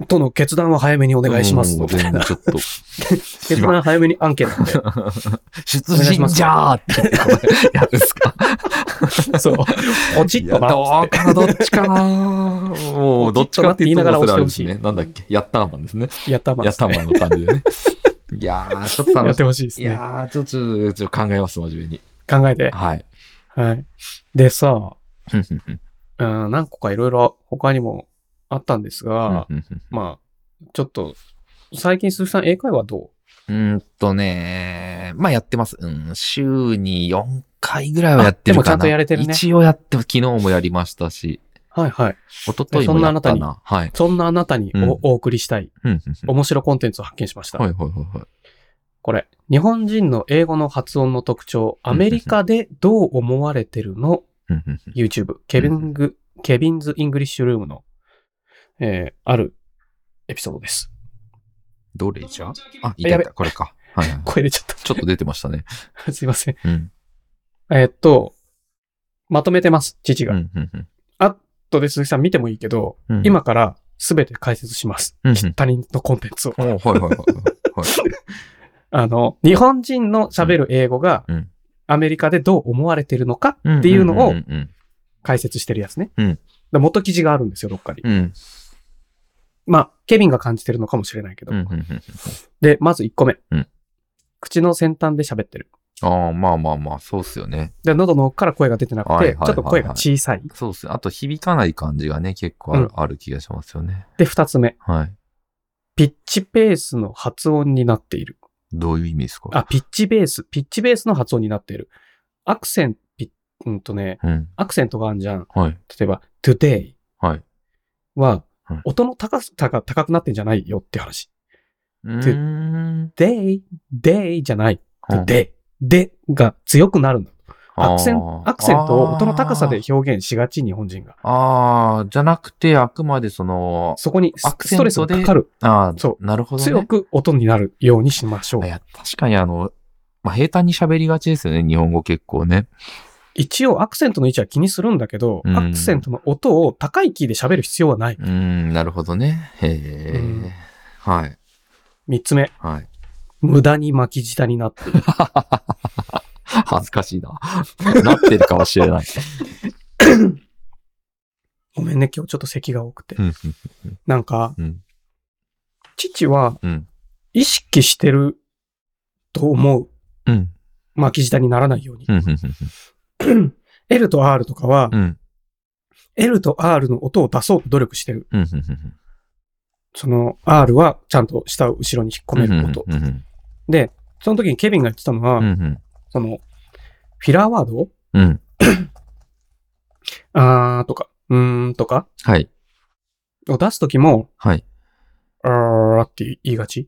都の決断は早めにお願いします。みたいな。ちょっと。決断早めにアンケートで。出陣じゃーって。やるんすか。そう。落ちっとなって。どっちかなもう、どっちかって言いながら押してほしい。なんだっけ。ヤッターマンですね。ヤッターマン。ヤッターマンの感じでね。いやー、ちょっと楽しい。やってほしいですね。いやー、ちょっと考えます、真面目に。考えて。はい。はい。でさ、何個かいろいろ他にもあったんですが、まあ、ちょっと、最近鈴木さん英会話どう？ね、まあやってます。うん、週に4回ぐらいはやってるかな。でもちゃんとやれてるね。一応やって、昨日もやりましたし。はいはい。一昨日もやったな。はい。そんなあなたにお送りしたい、面白コンテンツを発見しました。はいはいはいはい。これ、日本人の英語の発音の特徴、アメリカでどう思われてるの？ YouTube、ケビンズ・イングリッシュルームの、あるエピソードです。どれじゃ？あ、いた、これか。はいはい、声出ちゃった。ちょっと出てましたね。すいません。うん、まとめてます、父が。あとで鈴木さん見てもいいけど、今からすべて解説します。他人のコンテンツを。はいはいはい。日本人の喋る英語が、アメリカでどう思われてるのかっていうのを解説してるやつね。元記事があるんですよ、どっかに。まあ、ケビンが感じてるのかもしれないけど。で、まず1個目。口の先端で喋ってる。ああ、まあまあまあ、そうっすよね。で、喉の奥から声が出てなくて、ちょっと声が小さい。そうっすね。あと、響かない感じがね、結構ある気がしますよね。で、2つ目。ピッチベースの発音になっている。どういう意味ですか？あ、ピッチベースの発音になっている。アクセントがあるじゃん。はい。例えば today は音の高くなってんじゃないよって話。today じゃない。でが強くなるんだ。アクセントを音の高さで表現しがち、日本人が。ああ、じゃなくて、あくまでそこにストレスがかかる。ああ、そう。なるほどね。強く音になるようにしましょう。いや、確かにまあ、平坦に喋りがちですよね、日本語結構ね。一応、アクセントの位置は気にするんだけど、アクセントの音を高いキーで喋る必要はない。なるほどね。へえ、はい。3つ目。はい。無駄に巻き舌になっている。恥ずかしいな。なってるかもしれない。ごめんね、今日ちょっと咳が多くて。なんか、父は、意識してると思う。巻き舌にならないように。L と R とかは、L と R の音を出そうと努力してる。R はちゃんと下を後ろに引っ込めること。で、その時にケビンが言ってたのは、ピラーワード、うん。あーとか、とか、はい。を出すときも、はい。あーって言いがち。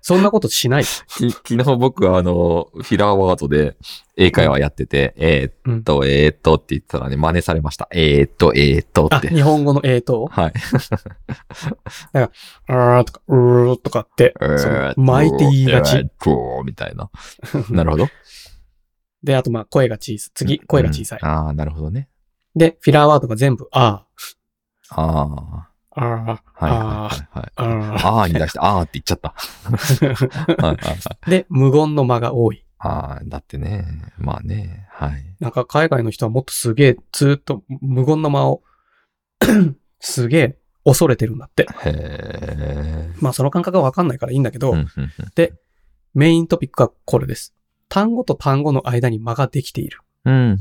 そんなことしない。昨日僕はフィラーワードで英会話やってて、って言ったらね、真似されました。って。あ、日本語のはい。なんか、とか、とかって、巻いて言いがち。みたいな。なるほど。で、あと、まあ、声が小さい。次、声が小さい。うん、ああ、なるほどね。で、フィラーワードが全部、に出して、あーって言っちゃった。で、無言の間が多い。あー、だってね、まあね、はい。なんか海外の人はもっとすげえ、ずーっと無言の間を、すげえ恐れてるんだって。へー。まあその感覚はわかんないからいいんだけど、で、メイントピックはこれです。単語と単語の間に間ができている。ま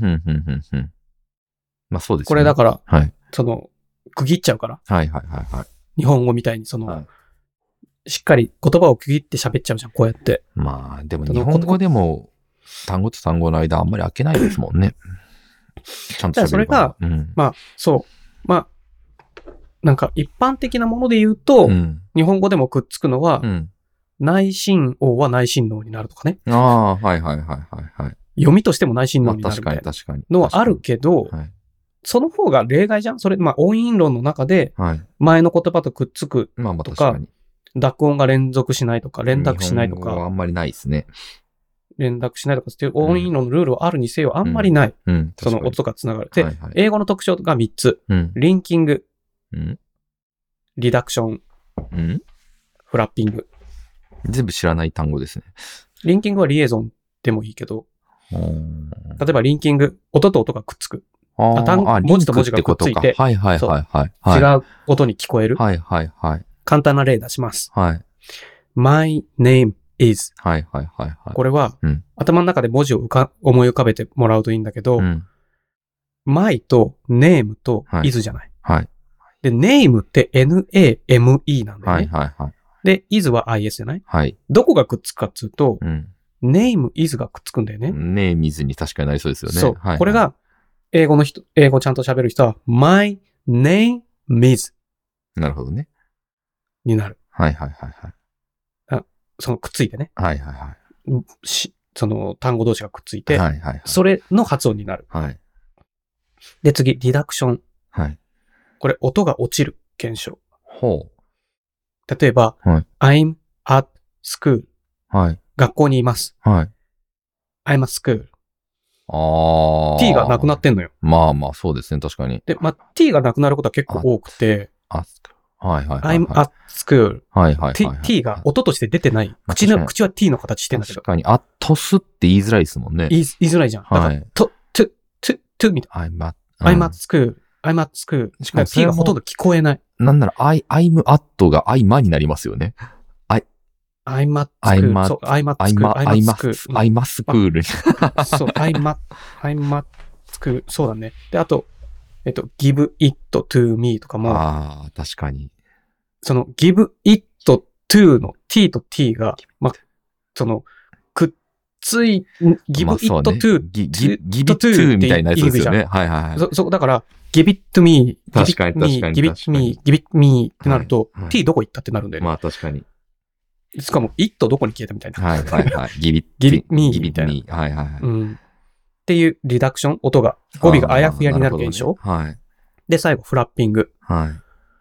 あそうですね。これだから、はい、区切っちゃうから。日本語みたいにしっかり言葉を区切って喋っちゃうじゃん、こうやって。まあ、でも日本語でも単語と単語の間あんまり開けないですもんね。ちゃんと喋る。それが、まあ、そう。まあ、なんか一般的なもので言うと、日本語でもくっつくのは、内親王は内親王になるとかね。ああ、はいはいはいはい。読みとしても内親王になるみたいなのはあるけど、その方が例外じゃん。それ、まあ、音韻論の中で、前の言葉とくっつくとか、濁音が連続しないとか、連絡しないとか。あんまりないですね。連絡しないとかっていう音韻論のルールはあるにせよ、あんまりない。その音がつながる。で、英語の特徴が3つ。リンキング、リダクション、フラッピング。全部知らない単語ですね。リンキングはリエゾンでもいいけど、例えばリンキング、音と音がくっつく。文字と文字がくっついて、違う音に聞こえる。簡単な例出します。My name is。これは、頭の中で文字を思い浮かべてもらうといいんだけど、my と name と is じゃない。で、name って name なんだよね。で、is は is じゃない。どこがくっつくかっていうと、name is がくっつくんだよね。name is に確かになりそうですよね。そう。これが、英語ちゃんと喋る人は、my name is。なるほどね。になる。くっついてね。単語同士がくっついて、それの発音になる。で、次、リダクション。これ、音が落ちる現象。例えば、I'm at school。学校にいます。I'm at school。t がなくなってんのよ。まあまあ、そうですね、確かに。で、まあ、t がなくなることは結構多くて、I'm at school。t が音として出てない。口は t の形してんだけど。確かに、あ、とすって言いづらいですもんね。言いづらいじゃん。だから、to みたいな。I'm at school。しかも t がほとんど聞こえない。なんなら、I'm at が I'm になりますよね。アイマスクール。そうだね。で、あと、give it to me とかも。ああ、確かに。give it to の t と t が、ま、くっつい、give it to, give it to みたいなやつですよね。だから、give it to me, give it me, give it me, give it me ってなると、t どこ行ったってなるんだよね。まあ確かに。しかも、イットどこに消えたみたいな。ギビッみたいな。っていうリダクション、音が、語尾があやふやになる現象。で、最後、フラッピング。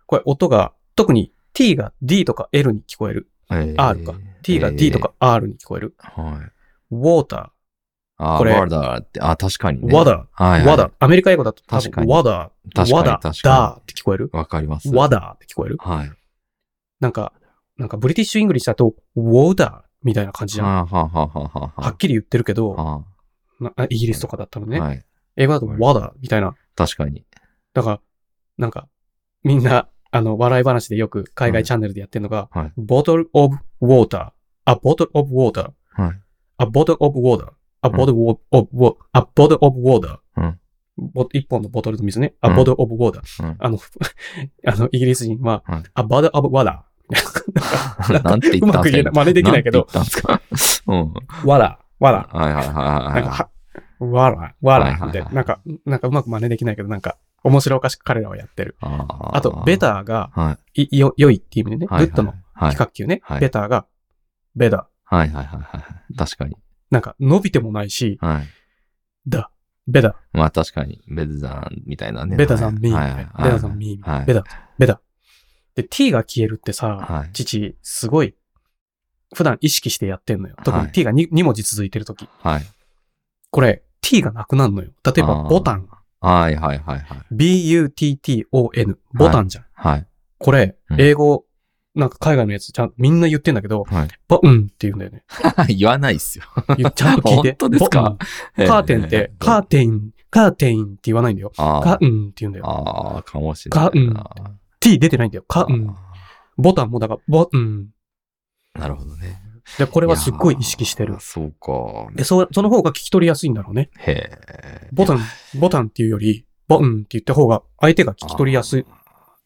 これ、音が、特に t が d とか l に聞こえる。r か。t が d とか r に聞こえる。water。これ、water って、あ、確かにね。water。アメリカ英語だと、確かに。water って聞こえる。わかります。water って聞こえる。なんか、ブリティッシュ・イングリッシュだと、ウォーダーみたいな感じじゃん。はっきり言ってるけど、イギリスとかだったらね、英語だと、ワーダーみたいな。確かに。だから、なんか、みんな、笑い話でよく海外チャンネルでやってるのが、bottle of water, a bottle of water, a bottle of water, a bottle of water, a bottle of water. 一本のボトルの水ね、a bottle of water. イギリス人は、a bottle of water. なんて言ったんですか。真似できないけど。うん。わら。はいはいはいはい。わらみたいな。なんかうまく真似できないけど、なんか面白おかしく彼らはやってる。あとベターが良いっていう意味でね、グッドの比較級ね、ベターがベダ。はいはいはいはい。確かに。なんか伸びてもないし、だ。ベダ。まあ確かに、ベダさんみたいなね。ベダさんミー。ベダさんミー。ベダ。で、t が消えるってさ、はい、父、すごい、普段意識してやってんのよ。特に t が 2文字続いてるとき。はい。これ、t がなくなるのよ。例えば、ボタン。はいはいはいはい。button。ボタンじゃん。はい。これ、英語、なんか海外のやつ、ちゃんとみんな言ってんだけど、はい、ボンって言うんだよね。言わないっすよ。ちゃんと聞いて。本当ですか？カーテンって、カーテンって言わないんだよ。カーンって言うんだよ。ああ、かもしれない。カーン。t 出てないんだよ。カーン。ボタンもだから、ボン。なるほどね。で、これはすっごい意識してる。そうか。で、その方が聞き取りやすいんだろうね。へえ。ボタンっていうより、ボンって言った方が相手が聞き取りやす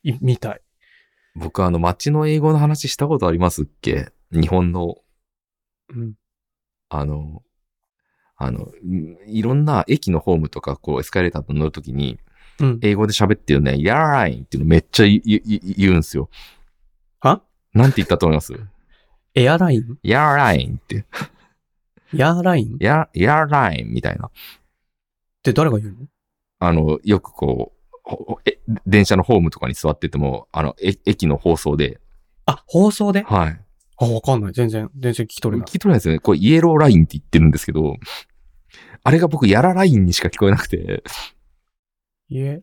いみたい。僕街の英語の話したことありますっけ？日本の、うん、いろんな駅のホームとかこうエスカレーターと乗るときに、うん、英語で喋ってるね、やらーいっていうのめっちゃ言うんすよ。は？なんて言ったと思います？エアライン？やらーいって。やらーい？やらーいみたいな。って誰が言うの？よくこう。電車のホームとかに座ってても、駅の放送で。あ、放送で？はい。あ、わかんない。全然聞き取れない。聞き取れないですよね。これ、イエローラインって言ってるんですけど、あれが僕、やらラインにしか聞こえなくて。や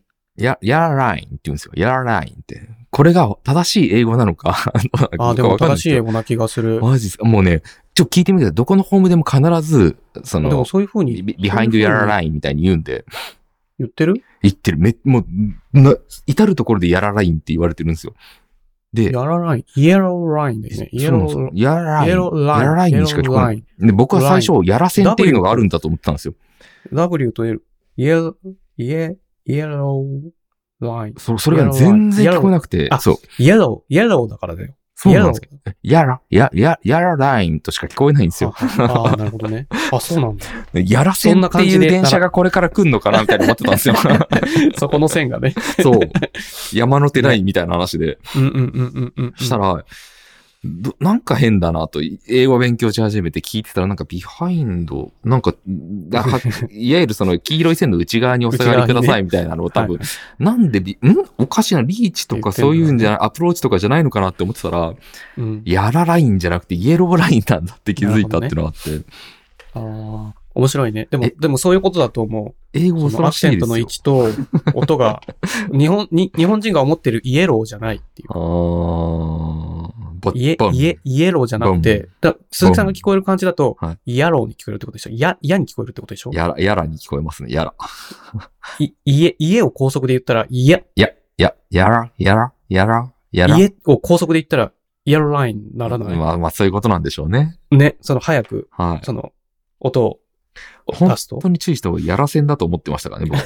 らラインって言うんですよ。やらラインって。これが正しい英語なのか。あ、でも正しい英語な気がする。マジですか。もうね、ちょっと聞いてみてください。どこのホームでも必ず、でもそういう風に。ビハインドやらラインみたいに言うんで。言ってる。もう、至るところでやらラインって言われてるんですよ。で、やらライン。イエローラインですね。そうやらライン。やらラインにしか聞こえない。で、僕は最初、やらせんっていうのがあるんだと思ったんですよ。W と L。イエローライン。それが全然聞こえなくて。そう。イエローだからだよ。そうなんですけど。やらラインとしか聞こえないんですよ。ああ、なるほどね。あ、そうなんだ。やら線っていう電車がこれから来るのかなみたいに思ってたんですよ。そこの線がね。そう。山手ラインみたいな話で。うん。したら、なんか変だなと、英語勉強し始めて聞いてたら、なんかビハインド、なんか、いわゆるその黄色い線の内側にお下がりくださいみたいなのを多分、なんでおかしなリーチとかそういうんじゃない、アプローチとかじゃないのかなって思ってたら、やらラインじゃなくてイエローラインなんだって気づいたっていうのがあって。ああ、面白いね。でもそういうことだと思う。英語のアクセントの位置と音が、日本人が思ってるイエローじゃないっていう。ああ。イエローじゃなくて、鈴木さんが聞こえる感じだと、イヤローに聞こえるってことでしょ？ヤに聞こえるってことでしょ？やらに聞こえますね、やら。家を高速で言ったら、やら。家を高速で言ったら、イエローラインならない。まあ、そういうことなんでしょうね。ね、早く、音を出すと。本当に注意した方がやらせんだと思ってましたからね、僕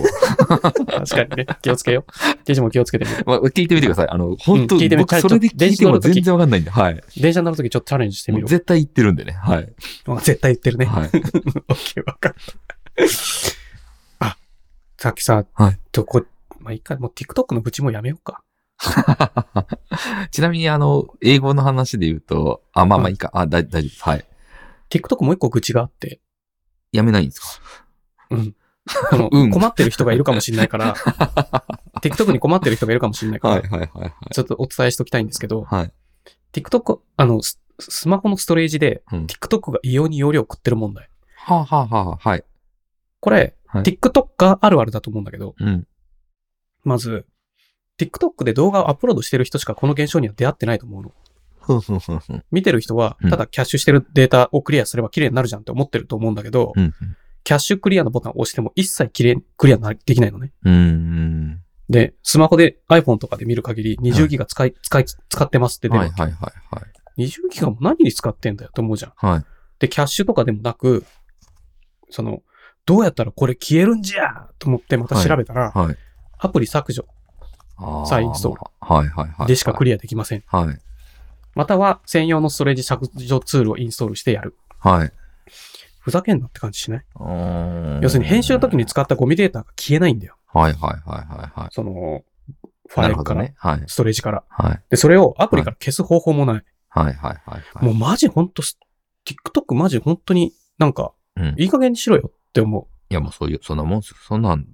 は。確かにね、気をつけよう。ケジも気をつけてみる。聞いてみてください。本当に、僕それで聞いても全然わかんないんで、はい。電車に乗るときちょっとチャレンジしてみる。絶対言ってるんでね、はい。絶対言ってるね。はい。OK、わかった。あ、さっきさ、まあ、一回、もう TikTok の愚痴もやめようか。ちなみに、英語の話で言うと、まあいいか、大丈夫です。はい。TikTok もう一個愚痴があって。やめないんですか？うん。困ってる人がいるかもしれないから、TikTok に困ってる人がいるかもしれないから、ちょっとお伝えしときたいんですけど、はい、TikTok、スマホのストレージで、TikTok が異様に容量を食ってる問題。はい。これ、TikTok があるあるだと思うんだけど、まず、TikTok で動画をアップロードしてる人しかこの現象には出会ってないと思うの。見てる人は、ただキャッシュしてるデータをクリアすれば綺麗になるじゃんって思ってると思うんだけど、キャッシュクリアのボタンを押しても一切クリアできないのね。で、スマホで iPhone とかで見る限り20ギガ使ってますって出るわけ。20ギガも何に使ってんだよって思うじゃん。で、キャッシュとかでもなく、どうやったらこれ消えるんじゃと思ってまた調べたら、アプリ削除、再インストールでしかクリアできません。または専用のストレージ削除ツールをインストールしてやる。はい。ふざけんなって感じしない？要するに編集の時に使ったゴミデータが消えないんだよ。はいはいはいはい。その、ファイルから、ねはい、ストレージから、はい。で、それをアプリから消す方法もない。はいはいはい、はい。もうマジほんと、TikTok マジほんとになんか、うん、いい加減にしろよって思う。いやもうそういう、そんなもん、そんなん。い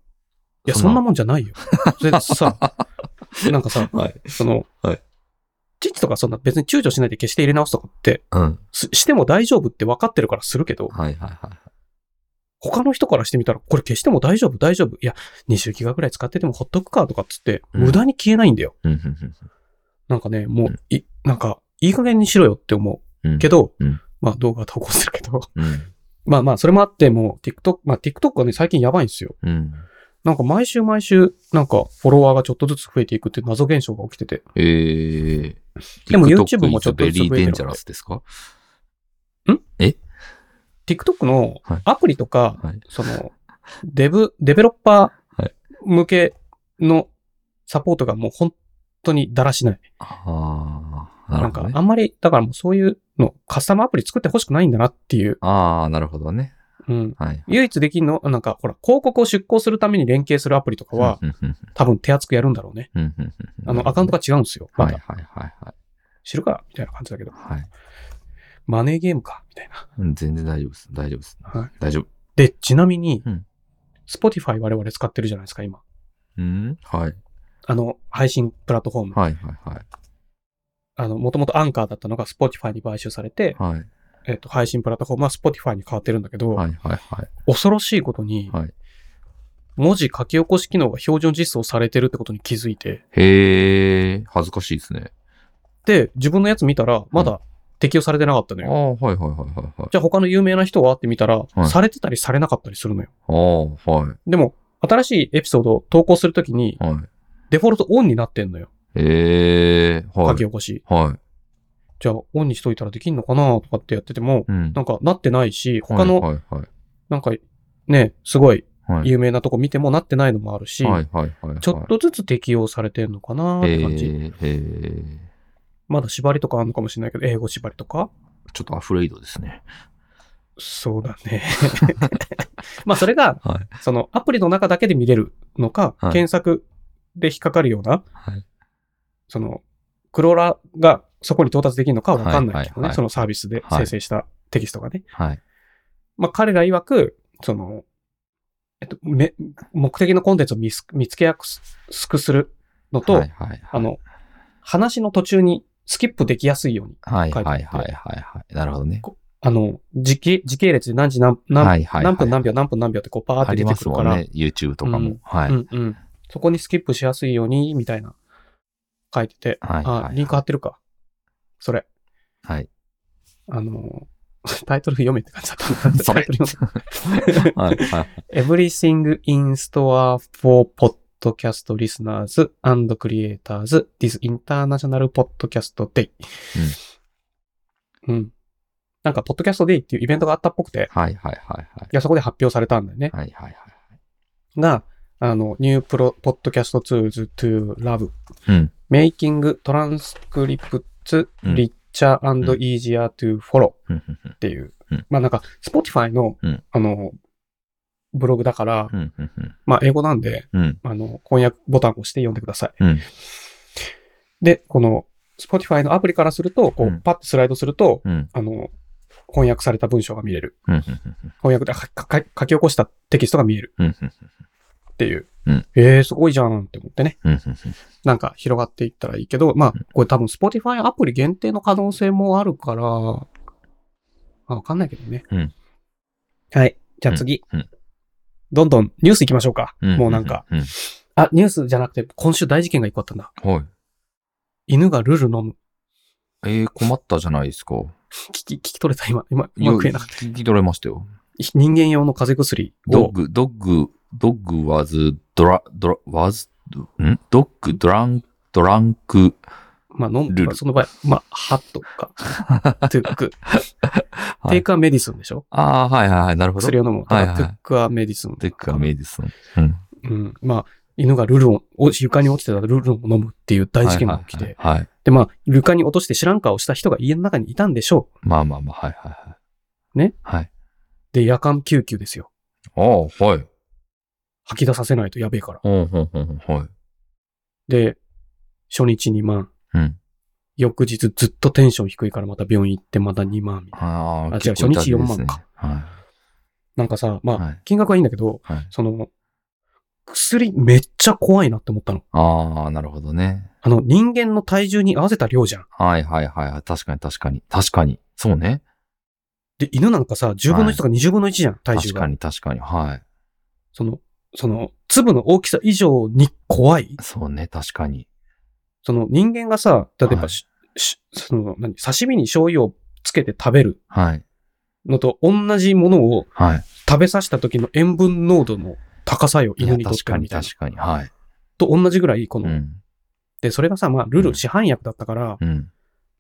や、そんなもんじゃないよ。それでさ、なんかさ、はい、その、はい、知事とかそんな別に躊躇しないで決して入れ直すとかって、うん、しても大丈夫って分かってるからするけど、はいはいはい、他の人からしてみたらこれ消しても大丈夫大丈夫いや20ギガぐらい使っててもほっとくかとかっつって、うん、無駄に消えないんだよ、うん、なんかねもう、うん、なんかいい加減にしろよって思う、うん、けど、うん、まあ動画は投稿するけど、うん、まあまあそれもあってもう TikTok まあ TikTok はね最近やばいんですよ、うんなんか毎週毎週、なんかフォロワーがちょっとずつ増えていくっていう謎現象が起きてて。でも YouTube もちょっとずつ増えてる。ベリーデンジャラスですか？ん？え？ TikTok のアプリとか、はい、その、デベロッパー向けのサポートがもう本当にだらしない。ああ、なるほどね。なんかあんまり、だからもうそういうの、カスタムアプリ作ってほしくないんだなっていう。ああ、なるほどね。うんはい、唯一できるのなんかほら広告を出稿するために連携するアプリとかは多分手厚くやるんだろうね。あのアカウントが違うんですよ。まだはいはいはいはい、知るかみたいな感じだけど、はい。マネーゲームかみたいな。うん、全然大丈夫です。大丈夫です。はい、大丈夫。でちなみに、うん、Spotify 我々使ってるじゃないですか今。うんはい。あの配信プラットフォーム。はいはいはい。あの元々アンカーだったのが Spotify に買収されて。はい。配信プラットフォームは Spotify に変わってるんだけど、はいはいはい、恐ろしいことに、はい、文字書き起こし機能が標準実装されてるってことに気づいて。へー、恥ずかしいですね。で、自分のやつ見たら、まだ適用されてなかったのよ。ああ、はいはいはいはいはい。じゃあ他の有名な人はって見たら、はい、されてたりされなかったりするのよ。ああ、はい。でも、新しいエピソードを投稿するときに、はい、デフォルトオンになってんのよ。へー、はい。書き起こし。はい。じゃあオンにしといたらできんのかなとかってやってても、うん、なんかなってないし他の、はいはいはい、なんかねすごい有名なとこ見てもなってないのもあるし、はいはいはいはい、ちょっとずつ適用されてんのかなって感じ、まだ縛りとかあるのかもしれないけど英語縛りとかちょっとアフレイドですね。そうだねまあそれが、はい、そのアプリの中だけで見れるのか、はい、検索で引っかかるような、はい、そのクローラーがそこに到達できるのかは分かんないけどね、はいはいはい、そのサービスで生成したテキストがね。はい、まあ彼ら曰く、その、目的のコンテンツを見つけやすくするのと、はいはいはい、話の途中にスキップできやすいように書いてある。はいはいはいはい。なるほどね。時系列で何時何分何秒何分何秒ってこうパーって出てくるから。ありますもんね、YouTube とかも。うんはいうんうん、そこにスキップしやすいように、みたいな書いてて、はいはいはい、あ、リンク貼ってるか。それ。はい。タイトル読めって感じだったんで、タイトル読め。はいはい。Everything in store for podcast listeners and creators this international podcast day。うん。うん。なんか、ポッドキャストデイっていうイベントがあったっぽくて。はいはいはいはい。いや、そこで発表されたんだよね。はいはいはい。が、New Pro Podcast Tools to Love。うん。Making Transcriptリッチャー&イージアートゥーフォローっていう、まあなんか Spotify の、うん、ブログだから、うん、まあ英語なんで、うん、翻訳ボタンを押して読んでください。うん、でこの Spotify のアプリからするとこうパッとスライドすると、うん、翻訳された文章が見れる。うん、翻訳で書き起こしたテキストが見える。うんっていう、うん、すごいじゃんって思ってね、うん、なんか広がっていったらいいけど、まあこれ多分 Spotify アプリ限定の可能性もあるから、まあ、わかんないけどね、うん、はいじゃあ次、うん、どんどんニュース行きましょうか、うん、もうなんか、うん、あニュースじゃなくて今週大事件が一個あったんだ、はい、犬がルル飲む困ったじゃないですか聞き取れた今食えなかった聞き取れましたよ人間用の風邪薬ドッグはず、ドッグドランク。まあ、飲む。その場合、まあ、ハットか。トゥック。テイクアメディスンでしょああ、はいはいはい。なるほど。薬を飲む。はいはい、トゥックアメディスン。トゥックアメディスン。うん。まあ、犬がルルを、床に落ちてたルルを飲むっていう大事件が起きて。はいはいはいはい、で、まあ、床に落として知らん顔をした人が家の中にいたんでしょう。まあまあまあ、はいはいはい。ね。はい。で、夜間救急ですよ。ああ、はい。吐き出させないとやべえから。うん、うん、うん、はい。で、初日2万。うん。翌日ずっとテンション低いからまた病院行ってまた2万みたいな。あ、違う、初日4万か。はい。なんかさ、まあ、はい、金額はいいんだけど、はい、その、薬めっちゃ怖いなって思ったの。ああ、なるほどね。人間の体重に合わせた量じゃん。はいはいはい。確かに確かに。確かに。そうね。で、犬なんかさ、10分の1とか20分の1じゃん、はい、体重が。確かに確かに。はい。その、粒の大きさ以上に怖い。そうね、確かに。その人間がさ、例えば、はい、その、何、刺身に醤油をつけて食べるのと同じものを食べさせた時の塩分濃度の高さよ、犬にとってはみたいな。確かに確かに。はい。と同じぐらい、この、うん、で、それがさ、まあ、ルール市販薬だったから、うん、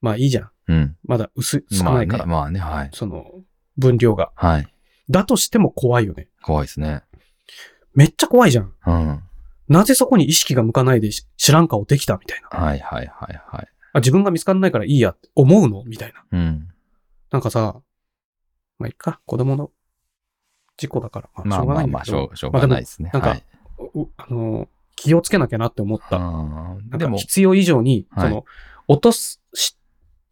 まあいいじゃん。うん、まだ少ないから。まあね、まあね、はい。その、分量が。はい。だとしても怖いよね。怖いですね。めっちゃ怖いじゃん。うん。なぜそこに意識が向かないで知らん顔できたみたいな。はいはいはいはい。あ、自分が見つかんないからいいやって思うのみたいな。うん。なんかさ、まあいっか、子供の事故だから、まあしょうがないんだけど。まあまあまあ、しょうがないですね。まあ、なんか、はい、気をつけなきゃなって思った。でも必要以上に、その、はい、落とすし、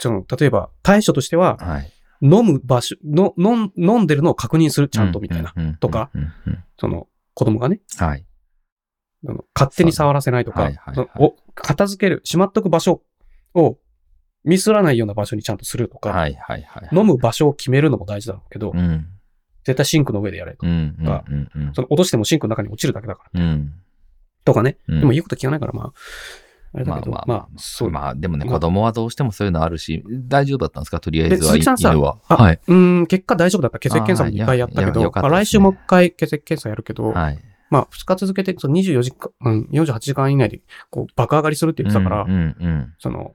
例えば対処としては、はい、飲む場所の飲んでるのを確認するちゃんとみたいな、うん、とか、うん、その子供がね、はい、勝手に触らせないとか、はいはいはい、片付けるしまっとく場所をミスらないような場所にちゃんとするとか、はいはいはいはい、飲む場所を決めるのも大事だろうけど、うん、絶対シンクの上でやれとか、うんうんうんうん、その落としてもシンクの中に落ちるだけだから。うんとかね、うん、でも言うこと聞かないから、まあ、あれだけど、まあまあ、まあ、そう。まあ、でもね、まあ、子供はどうしてもそういうのあるし、大丈夫だったんですか、とりあえずは。鈴木さんさ、はい、結果大丈夫だった。血液検査も2回やったけど、はい、まあ、来週もう1回血液検査やるけど、はい、まあ、2日続けて、その24時間、48時間以内で、こう、爆上がりするって言ってたから、うんうんうん、その、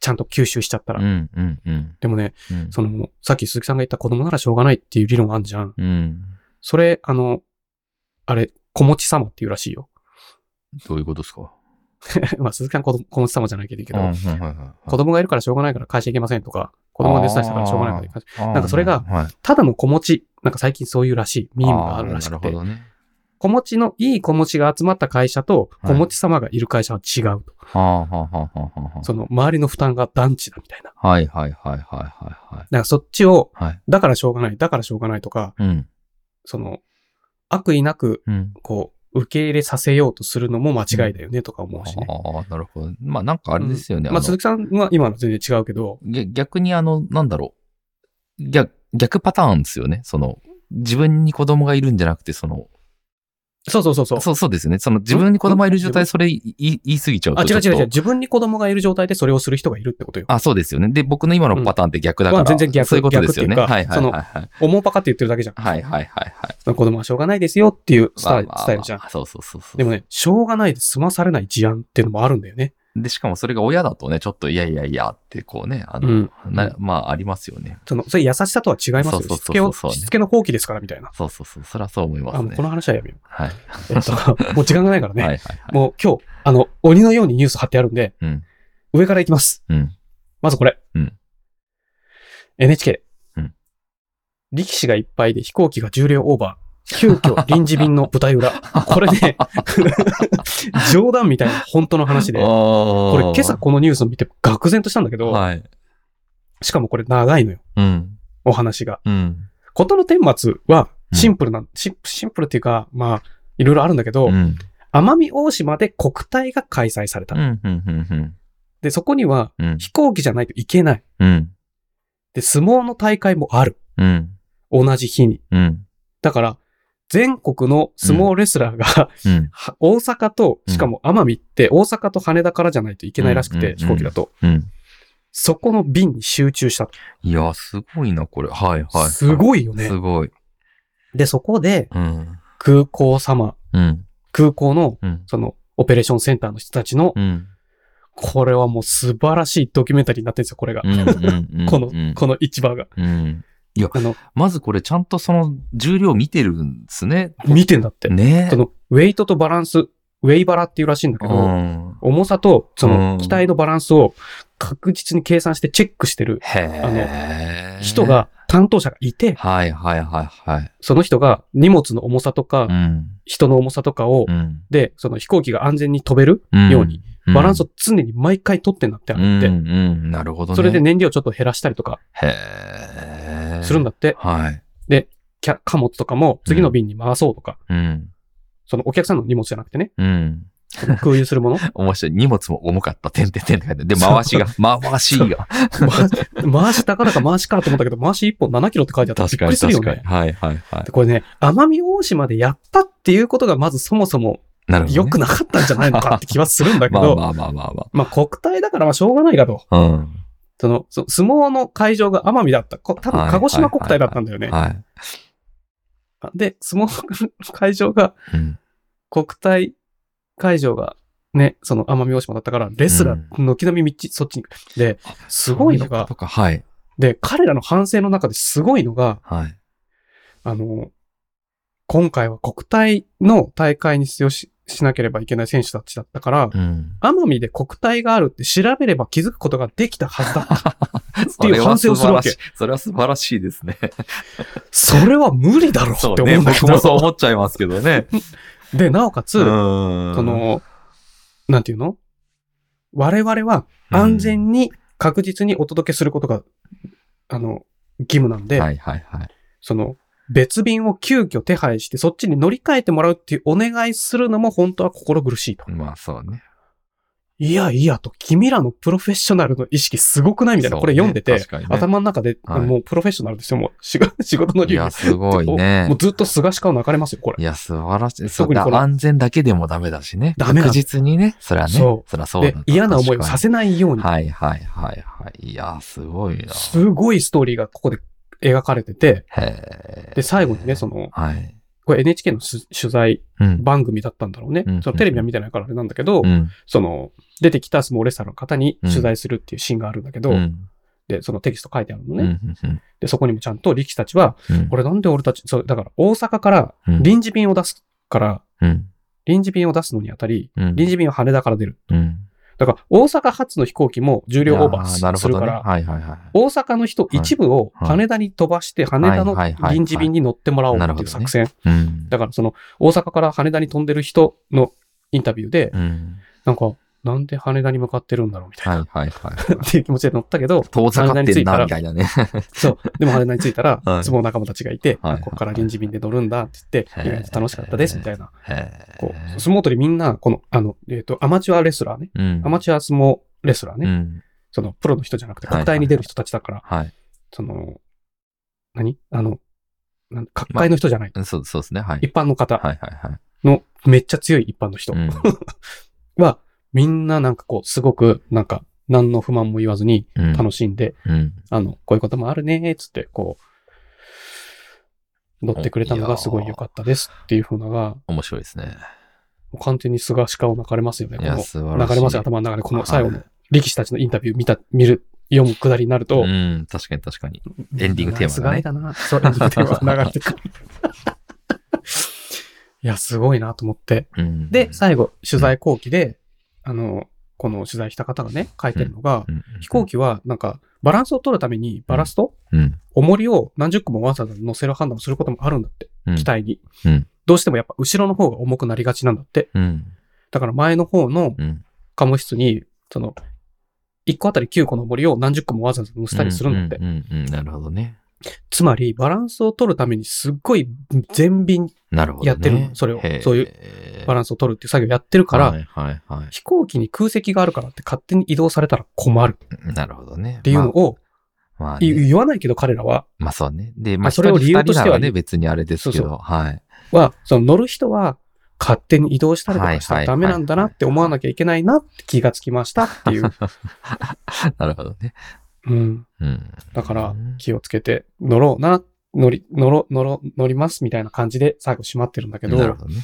ちゃんと吸収しちゃったら。うんうんうん、でもね、うん、その、さっき鈴木さんが言った子供ならしょうがないっていう理論があるじゃん。うん、それ、あれ、子持ち様っていうらしいよ。どういうことですかまあ、鈴木さん子持ち様じゃないけどいいけど、うんはいはいはい、子供がいるからしょうがないから会社行けませんとか、子供が熱出したからしょうがないから会社、なんかそれが、ただの子持ち、なんか最近そういうらしい、ミームがあるらしくて、ね、子持ちの、いい子持ちが集まった会社と、子持ち様がいる会社は違うと。はい、その、周りの負担が団地だみたいな。はいはいはいはいはい。だからそっちを、はい、だからしょうがない、だからしょうがないとか、うん、その、悪意なく、こう、うん受け入れさせようとするのも間違いだよねとか思うしね。ああ、なるほど。まあなんかあれですよね。まあ鈴木さんは今の全然違うけど。逆になんだろう。逆パターンですよね。その、自分に子供がいるんじゃなくて、その。そうそうそうそう。そうですね。その自分に子供がいる状態、それ言い過ぎちゃうと。あ、違う。自分に子供がいる状態でそれをする人がいるってことよ。あ、そうですよね。で、僕の今のパターンって逆だから。うんまあ、全然逆。そういうことですよね。はいはいはい。思うパカって言ってるだけじゃん。はいはいはいはい。その子供はしょうがないですよっていうスタイルじゃん。そう。でもね、しょうがないで済まされない事案っていうのもあるんだよね。で、しかもそれが親だとね、ちょっといやってこうね、まあありますよね。それ優しさとは違いますよ。しつけの放棄ですからみたいな。そう、それはそう思いますね。この話はやめよう。はい。もう時間がないからね。はい。もう今日、鬼のようにニュース貼ってあるんで、うん、上からいきます。うん、まずこれ。うん、NHK、うん。力士がいっぱいで飛行機が重量オーバー。急遽臨時便の舞台裏。これね、冗談みたいな本当の話で、これ今朝このニュースを見て愕然としたんだけど、はい、しかもこれ長いのよ、うん、お話が。事の顛末はシンプルっていうか、まあ、いろいろあるんだけど、うん、奄美大島で国体が開催された。うん、で、そこには飛行機じゃないといけない。うん、で、相撲の大会もある。うん、同じ日に。うん、だから、全国の相撲レスラーが、うん、大阪と、しかも奄美って大阪と羽田からじゃないといけないらしくて、飛行機だと、うん。そこの便に集中した。いや、すごいな、これ。はい、はい。すごいよね。すごい。で、そこで、うん、空港様、うん、空港の、うん、その、オペレーションセンターの人たちの、うん、これはもう素晴らしいドキュメンタリーになってるんですよ、これが。この市場が。うんいや、まずこれちゃんとその重量見てるんですね。見てんだって。ね。その、ウェイトとバランス、ウェイバラっていうらしいんだけど、うん、重さとその機体のバランスを確実に計算してチェックしてる、人が、担当者がいて、はいはいはいはい、その人が荷物の重さとか、人の重さとかを、で、その飛行機が安全に飛べるように、バランスを常に毎回取ってんだってあって、なるほどね。それで燃料をちょっと減らしたりとか、するんだって。はい。で、貨物とかも次の便に回そうとか、そのお客さんの荷物じゃなくてね、空輸するもの面白い。荷物も重かった。てんてんてんって書いて。で、回しが。回しかと思ったけど、回し1本7キロって書いてあった。確かに確かに。はいはいはい。これね、奄美大島でやったっていうことがまずそもそも良くなかったんじゃないのかって気はするんだけど。まあまあまあまあまあ。まあ国体だからまあしょうがないかと。うん。その相撲の会場が奄美だった。多分鹿児島国体だったんだよね。はいはいはいはい、で、相撲の会場が、国体、会場がね、その奄美大島だったから、レスラー、軒並み道、そっちに。で、すごいのが、はい、で、彼らの反省の中ですごいのが、はい、今回は国体の大会に出場 しなければいけない選手たちだったから、奄美で国体があるって調べれば気づくことができたはずだったっていう反省をするわけ。それは素晴らしいですね。それは無理だろうって思うんだけど。そうね、僕もそう思っちゃいますけどね。で、なおかつ、その、なんていうの？我々は安全に確実にお届けすることが、義務なんで、はいはいはい、その、別便を急遽手配して、そっちに乗り換えてもらうっていうお願いするのも本当は心苦しいと。まあそうね。いやいやと、君らのプロフェッショナルの意識すごくないみたいな、これ読んでて、ね、頭の中で、はい、もうプロフェッショナルですよ、もう仕事の理由。いや、すごいね。もうずっとすがし顔泣かれますよ、これ。いや、素晴らしい。特にこれ安全だけでもダメだしね。ダメだ。確実にね、それはね。そう。それはそうだと。で、嫌な思いをさせないように。はいはいはいはい。いや、すごいな。すごいストーリーがここで描かれてて、で、最後にね、その、はい、これ NHK の取材番組だったんだろうね。そのテレビは見てないからあれなんだけど、その出てきた相撲レスラーの方に取材するっていうシーンがあるんだけど、で、そのテキスト書いてあるのね。で、そこにもちゃんと力士たちは、これなんで俺たち、そう、だから大阪から臨時便を出すから、臨時便を出すのにあたり、臨時便は羽田から出る。だから大阪発の飛行機も重量オーバーするから、大阪の人一部を羽田に飛ばして羽田の臨時便に乗ってもらおうっていう作戦。だからその大阪から羽田に飛んでる人のインタビューで、なんかなんで羽田に向かってるんだろうみたいなっていう気持ちで乗ったけど、遠ざかってるなみたいなね。そう。でも羽田に着いたら相撲仲間たちがいて、ここから臨時便で乗るんだって言って、楽しかったですみたいな。こう相撲取りみんなこのアマチュアレスラーね、アマチュア相撲レスラーね、そのプロの人じゃなくて国体に出る人たちだから、その何各界の人じゃない。そうですね。一般の方のめっちゃ強い一般の人は。みんななんかこう、すごく、なんか、何の不満も言わずに楽しんで、こういうこともあるね、つって、こう、乗ってくれたのがすごい良かったですっていう風なのが、面白いですね。もう完全にすがし顔泣かれますよね。いや、素晴らしい。流れますよ、頭の中で。この最後の力士たちのインタビュー読むくだりになると、確かに確かに。エンディングテーマだね。すがいだな。そう、エンディングテーマが流れてくる。いや、すごいなと思って。で、最後、取材後期で、この取材した方がね、書いてるのが、飛行機はなんか、バランスを取るためにバラスト、重りを何十個もわざわざ乗せる判断をすることもあるんだって、機体に。どうしてもやっぱ後ろの方が重くなりがちなんだって。だから前の方の貨物室に、その、1個あたり9個の重りを何十個もわざわざ乗せたりするんだって。なるほどね。つまり、バランスを取るためにすっごい全便やってる。それを、そういうバランスを取るっていう作業やってるから、飛行機に空席があるからって勝手に移動されたら困る。なるほどね。っていうのを、言わないけど彼らは。まあそうね。で、まあそれを理由としてはね、別にあれですけど、その乗る人は勝手に移動したりとかしたらダメなんだなって思わなきゃいけないなって気がつきましたっていう。なるほどね。だから気をつけて乗ろうな、乗りますみたいな感じで最後締まってるんだけど、なるほどね、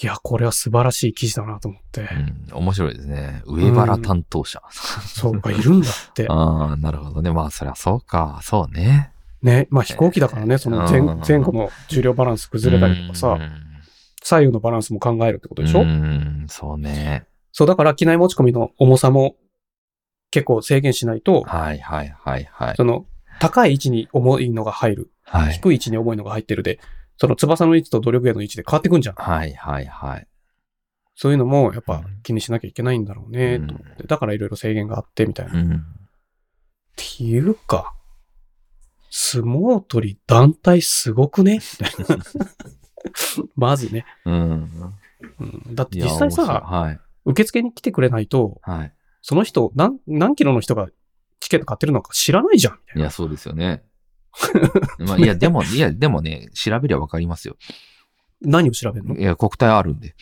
いや、これは素晴らしい記事だなと思って。面白いですね。上原担当者。そうか、いるんだって。ああ、なるほどね。まあ、そりゃそうか。そうね。ね。まあ、飛行機だからね、その前後の重量バランス崩れたりとかさ、左右のバランスも考えるってことでしょ？そうね。そう、だから機内持ち込みの重さも結構制限しないと、はいはいはいはい。その、高い位置に重いのが入る。はい、低い位置に重いのが入ってるで、その翼の位置と努力への位置で変わってくんじゃん。はいはいはい。そういうのもやっぱ気にしなきゃいけないんだろうね、と思って、うん。だからいろいろ制限があって、みたいな。うん、っていうか、相撲取り団体すごくねみたいな。まずね、うんうん。だって実際さ、はい、受付に来てくれないと、はい、その人何キロの人がチケット買ってるのか知らないじゃんみたいな。いや、そうですよね。まあ、でもね、調べりゃわかりますよ。何を調べるの？いや、国体あるんで。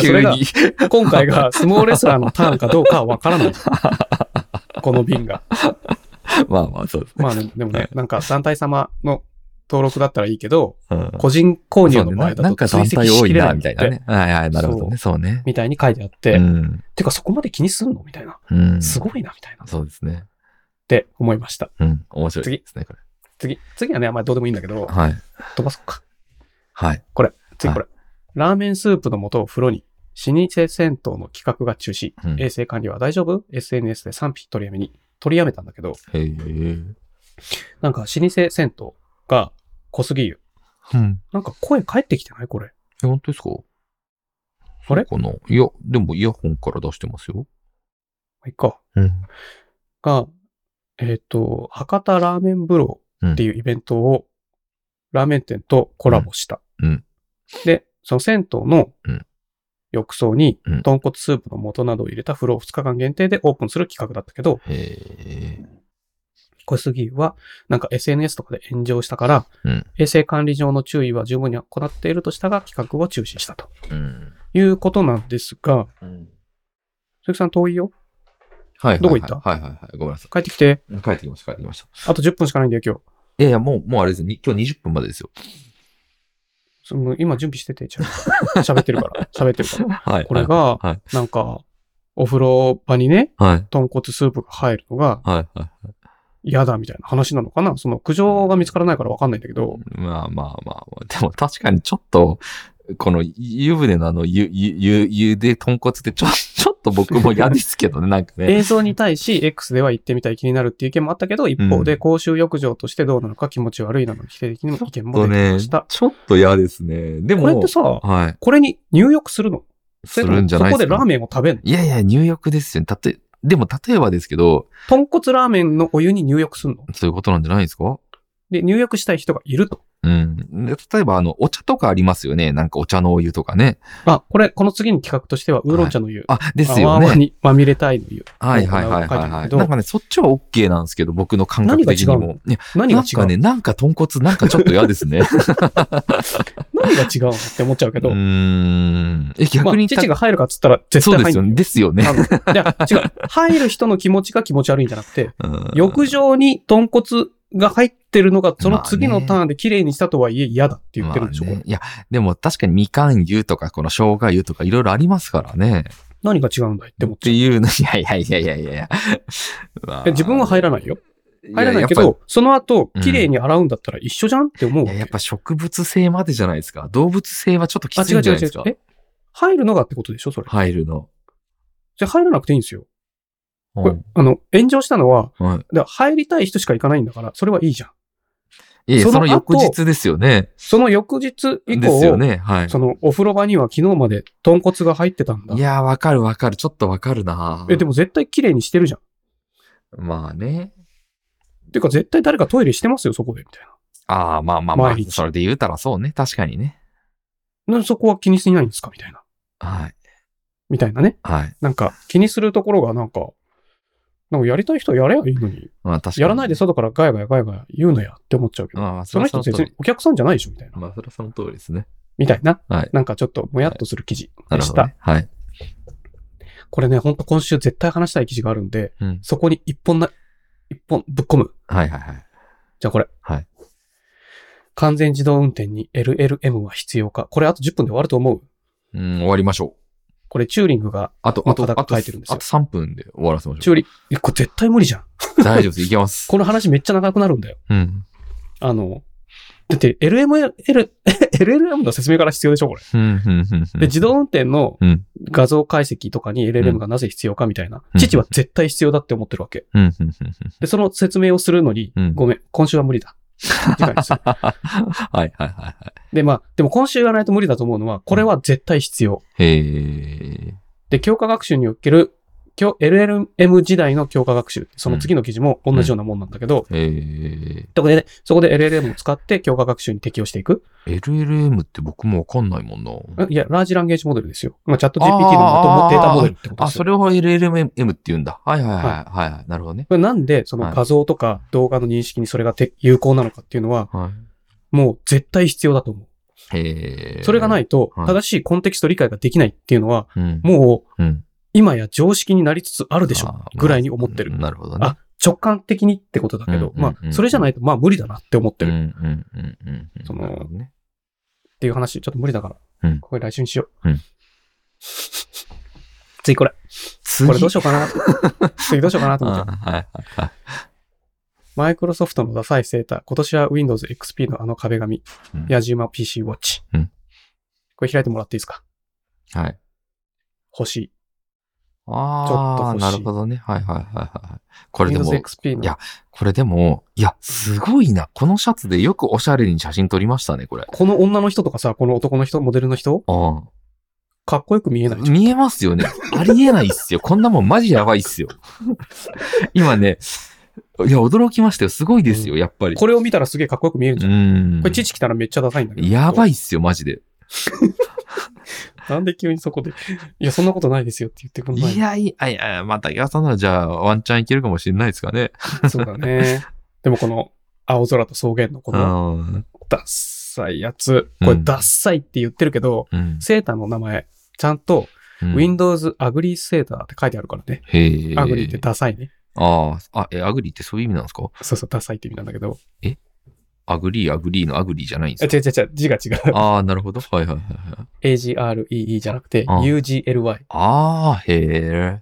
急に。今回が相撲レスラーのターンかどうかはわからない。この便が。まあまあ、そうですね。まあでもね、なんか団体様の登録だったらいいけど、うん、個人購入の場合だとなんか団体多いな、みたいなね。はいはい、なるほどね。そうね。みたいに書いてあって、うん、てかそこまで気にすんのみたいな、うん。すごいな、みたいな。そうですね。って思いました。うん、面白いですね、これ。次はね、あんまりどうでもいいんだけど、はい、飛ばそうか。はい。これ、次これ。はい、ラーメンスープの素を風呂に、老舗銭湯の企画が中止、うん、衛生管理は大丈夫？ SNS で賛否取りやめに、取りやめたんだけど、なんか老舗銭湯が小杉湯。うん。なんか声返ってきてないこれ。え、本当ですか？あれかな？いや、でもイヤホンから出してますよ。いいか。うん。が、博多ラーメン風呂っていうイベントをラーメン店とコラボした。うんうん、で、その銭湯の浴槽に豚骨スープの素などを入れた風呂を2日間限定でオープンする企画だったけど、小杉はなんか SNS とかで炎上したから、うん、衛生管理上の注意は十分に行っているとしたが企画を中止したと、うん、いうことなんですが、うん、鈴木さん遠いよ。はい、どこ行った？はいはいはい。ごめんなさい。帰ってきて。帰ってきました。あと10分しかないんだよ、今日。いやいや、もうあれですよ。今日20分までですよ。今準備してて、ちゃんと。喋ってるから。はい。これが、はい、なんか、お風呂場にね、はい、豚骨スープが入るのが、はいはい。嫌だみたいな話なのかな？その苦情が見つからないからわかんないんだけど。まあまあまあ。でも確かにちょっと、この湯船のゆで豚骨ってちょっと僕も嫌ですけどね、なんかね。映像に対し X では行ってみたい気になるっていう意見もあったけど、一方で公衆浴場としてどうなのか気持ち悪いなど否定的な意見も出てきました。ちょっと嫌ですね。でもこれってさ、はい、これに入浴するの？するんじゃないですか？そこでラーメンを食べるの？いやいや、入浴ですよね。例えばですけど、豚骨ラーメンのお湯に入浴するの？そういうことなんじゃないですか？で、入浴したい人がいると。うん。例えば、お茶とかありますよね。なんかお茶のお湯とかね。あ、この次の企画としては、ウーロン茶の湯。はい、あ、ですよね。泡にまみれたいの湯。はい。なんかね、そっちは OK なんですけど、僕の感覚的にも。何が違う？なんかね、なんか豚骨、なんかちょっと嫌ですね。何が違うのって思っちゃうけど。逆に。父が入るかっつったら、絶対入る。そうですよね。いや、違う。入る人の気持ちが気持ち悪いんじゃなくて、浴場に豚骨、が入ってるのが、その次のターンで綺麗にしたとはいえ嫌だって言ってるんでしょ、まあね、いや、でも確かにみかん湯とか、この生姜湯とかいろいろありますからね。何が違うんだいって思って。っていうの、いや。まあ、自分は入らないよ。入らないけど、その後、綺麗に洗うんだったら一緒じゃんって思うわけ、うん、やっぱ植物性までじゃないですか。動物性はちょっときついんじゃないですか。違う。え？入るのがってことでしょそれ。入るの。じゃあ入らなくていいんですよ。これ、炎上したのは、はい、入りたい人しか行かないんだから、それはいいじゃん。いやいや、その翌日ですよね。その翌日以降、ですよね、はい、そのお風呂場には昨日まで豚骨が入ってたんだ。いやー、わかる。ちょっとわかるな。でも絶対綺麗にしてるじゃん。まあね。てか絶対誰かトイレしてますよ、そこで、みたいな。ああ、まあ、それで言うたらそうね。確かにね。なんでそこは気にしないんですかみたいな。はい。みたいなね。はい。なんか、気にするところがなんかやりたい人はやればいいのに、まあ確かにね、やらないで外からガヤガヤ言うのやって思っちゃうけど、まあ、その人別にお客さんじゃないでしょみたいな。まあそれはその通りですね。みたいな、はい、なんかちょっともやっとする記事でした。はい。ね、はい、これね、ほんと今週絶対話したい記事があるんで、うん、そこに一本ぶっ込む。はい。じゃあこれ。はい。完全自動運転に LLM は必要か。これあと10分で終わると思う？終わりましょう。これチューリングがあと書いてるんですよ。あと3分で終わらせましょう。これ絶対無理じゃん。大丈夫です。いけます。この話めっちゃ長くなるんだよ。うん。だって LLM の説明から必要でしょこれ、うんうんうんうん、で自動運転の画像解析とかに LLM がなぜ必要かみたいな、うん、父は絶対必要だって思ってるわけ、うんうんうんうん、でその説明をするのに、うん、ごめん今週は無理だはいはいはいはい。でまあでも今週やらないと無理だと思うのはこれは絶対必要。へえ。で強化学習におけるLLM 時代の強化学習その次の記事も同じようなもんなんだけど。うん、へえ。とこで、ね、そこで LLM を使って強化学習に適用していく。LLM って僕もわかんないもんな。いやラージランゲージモデルですよ。まあチャット GPT の元のデータモデルってことですよ。あそれを LLM って言うんだ。はいはいはいはい、はい、なるほどね。なんでその画像とか動画の認識にそれが有効なのかっていうのは、はい、もう絶対必要だと思う。それがないと正しいコンテキスト理解ができないっていうのは、はい、もう、うん、今や常識になりつつあるでしょぐらいに思ってる。なるほどね。あ、直感的にってことだけど、うんうんうんうん、まあそれじゃないとまあ無理だなって思ってる。うんうんうんうん、その、ね、っていう話ちょっと無理だから、うん、これ来週にしよう。うん、次これ。これどうしようかな。次どうしようかなと思って。はいはいはい。マイクロソフトのダサいセーター。今年は Windows XP のあの壁紙。うん、ヤジウマ PC ウォッチ、うん。これ開いてもらっていいですか。はい。欲しい。ああ、なるほどね。はいはいはいはい。これでも、いや、これでも、いや、すごいな。このシャツでよくおしゃれに写真撮りましたね、これ。この女の人とかさ、この男の人、モデルの人、うん、かっこよく見えないじゃん。見えますよね。ありえないっすよ。こんなもんマジやばいっすよ。今ね、いや、驚きましたよ。すごいですよ、やっぱり。これを見たらすげえかっこよく見えるじゃん。これ、父来たらめっちゃダサいんだけど。やばいっすよ、マジで。なんで急にそこで、いや、そんなことないですよって言ってくんない。いやいやいや、また岩さんならじゃあワンチャンいけるかもしれないですかね。そうだね。でもこの青空と草原のこのダッサいやつ、これダッサいって言ってるけど、うん、セーターの名前、ちゃんと Windows アグリーセーターって書いてあるからね。へアグリーってダサいね。アグリーってそういう意味なんですか？そうそう、ダサいって意味なんだけど。えアグリーのアグリーじゃないんですか？違う。ああ、なるほど。はいはいはい。AGREE じゃなくて UGLY。ああ、へ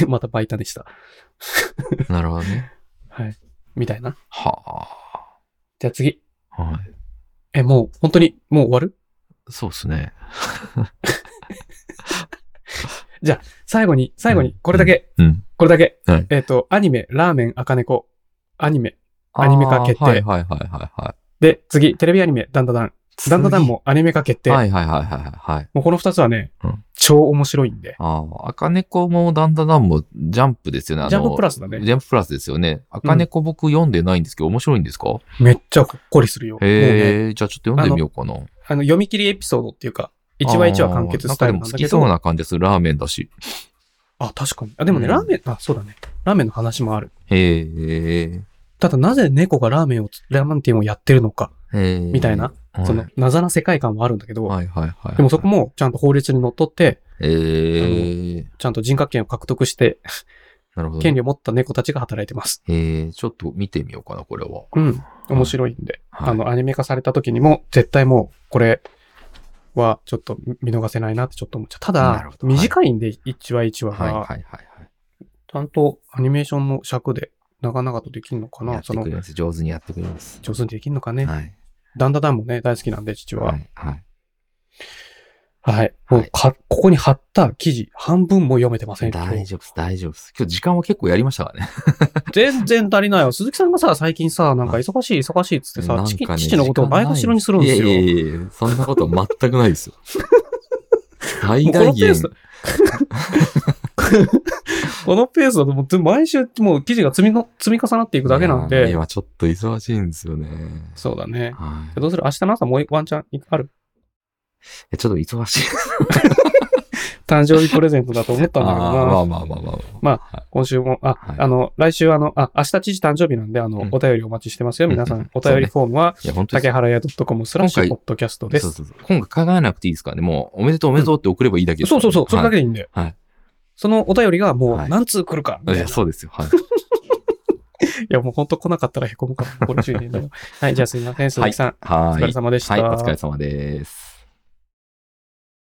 え。またバイタでした。なるほどね。はい。みたいな。はあ。じゃあ次。はい。もう本当にもう終わる？そうですね。じゃあ最後にこれだけ、うんうん、これだけ、はい、アニメラーメン赤猫アニメ化決定。はいはいはいはい、はい。で、次、テレビアニメ、ダンダダンもアニメ化決定。はいはいはいはい、はい。もうこの二つはね、うん、超面白いんで。ああ、赤猫もダンダダンもジャンプですよね。ジャンププラスだね。ジャンププラスですよね。赤猫僕読んでないんですけど、面白いんですか？めっちゃほっこりするよ。へえ、ね、じゃあちょっと読んでみようかな。読み切りエピソードっていうか、一話一話完結スタイルなんだけど。好きそうな感じです。ラーメンだし。あ、確かに。あ、でもね、ラーメン、あ、そうだね。ラーメンの話もある。へえ。ただなぜ猫がラーメン店をやってるのか、みたいな、その、謎な世界観もあるんだけど、はいはいはいはい、でもそこもちゃんと法律にのっとって、ちゃんと人格権を獲得して、なるほど、権利を持った猫たちが働いてます。ちょっと見てみようかな、これは。うん。面白いんで、はい、アニメ化された時にも、絶対もう、これはちょっと見逃せないなってちょっと思っちゃう。ただ、短いんで、一話一話が、はいはいはいはい、ちゃんとアニメーションの尺で、長々とできるのかな。その上手にやってくれます。上手にできるのかね。はい、ダンダダンもね大好きなんで父は。はいはい。はい、もうここに貼った記事半分も読めてません。大丈夫です。今日時間は結構やりましたからね。全然足りないよ。鈴木さんがさ最近さなんか忙しいっつってさ、ね、父のことをないかしろにするんですよ。いやそんなことは全くないですよ。最大限。このペースだともう毎週もう記事が積み重なっていくだけなんで。今ちょっと忙しいんですよね。そうだね。はい、どうする？明日の朝もうワンチャンある？ちょっと忙しい。誕生日プレゼントだと思ったんだけどな。まあ、今週も、はい、来週明日父誕生日なんで、お便りお待ちしてますよ。皆さん、お便りフォームは、竹原屋 .com/podcast です。今回考えなくていいですからね。もう、おめでとうって送ればいいだけです、ね。そう、それだけでいいんで。はい。そのお便りがもう何通来るか、はい。いや、そうですよ。はい。いや、もうほんと来なかったらへこむから、これ注意ね。はい、じゃあすいません。鈴木さん。はい。お疲れ様でした。はい、お疲れ様です。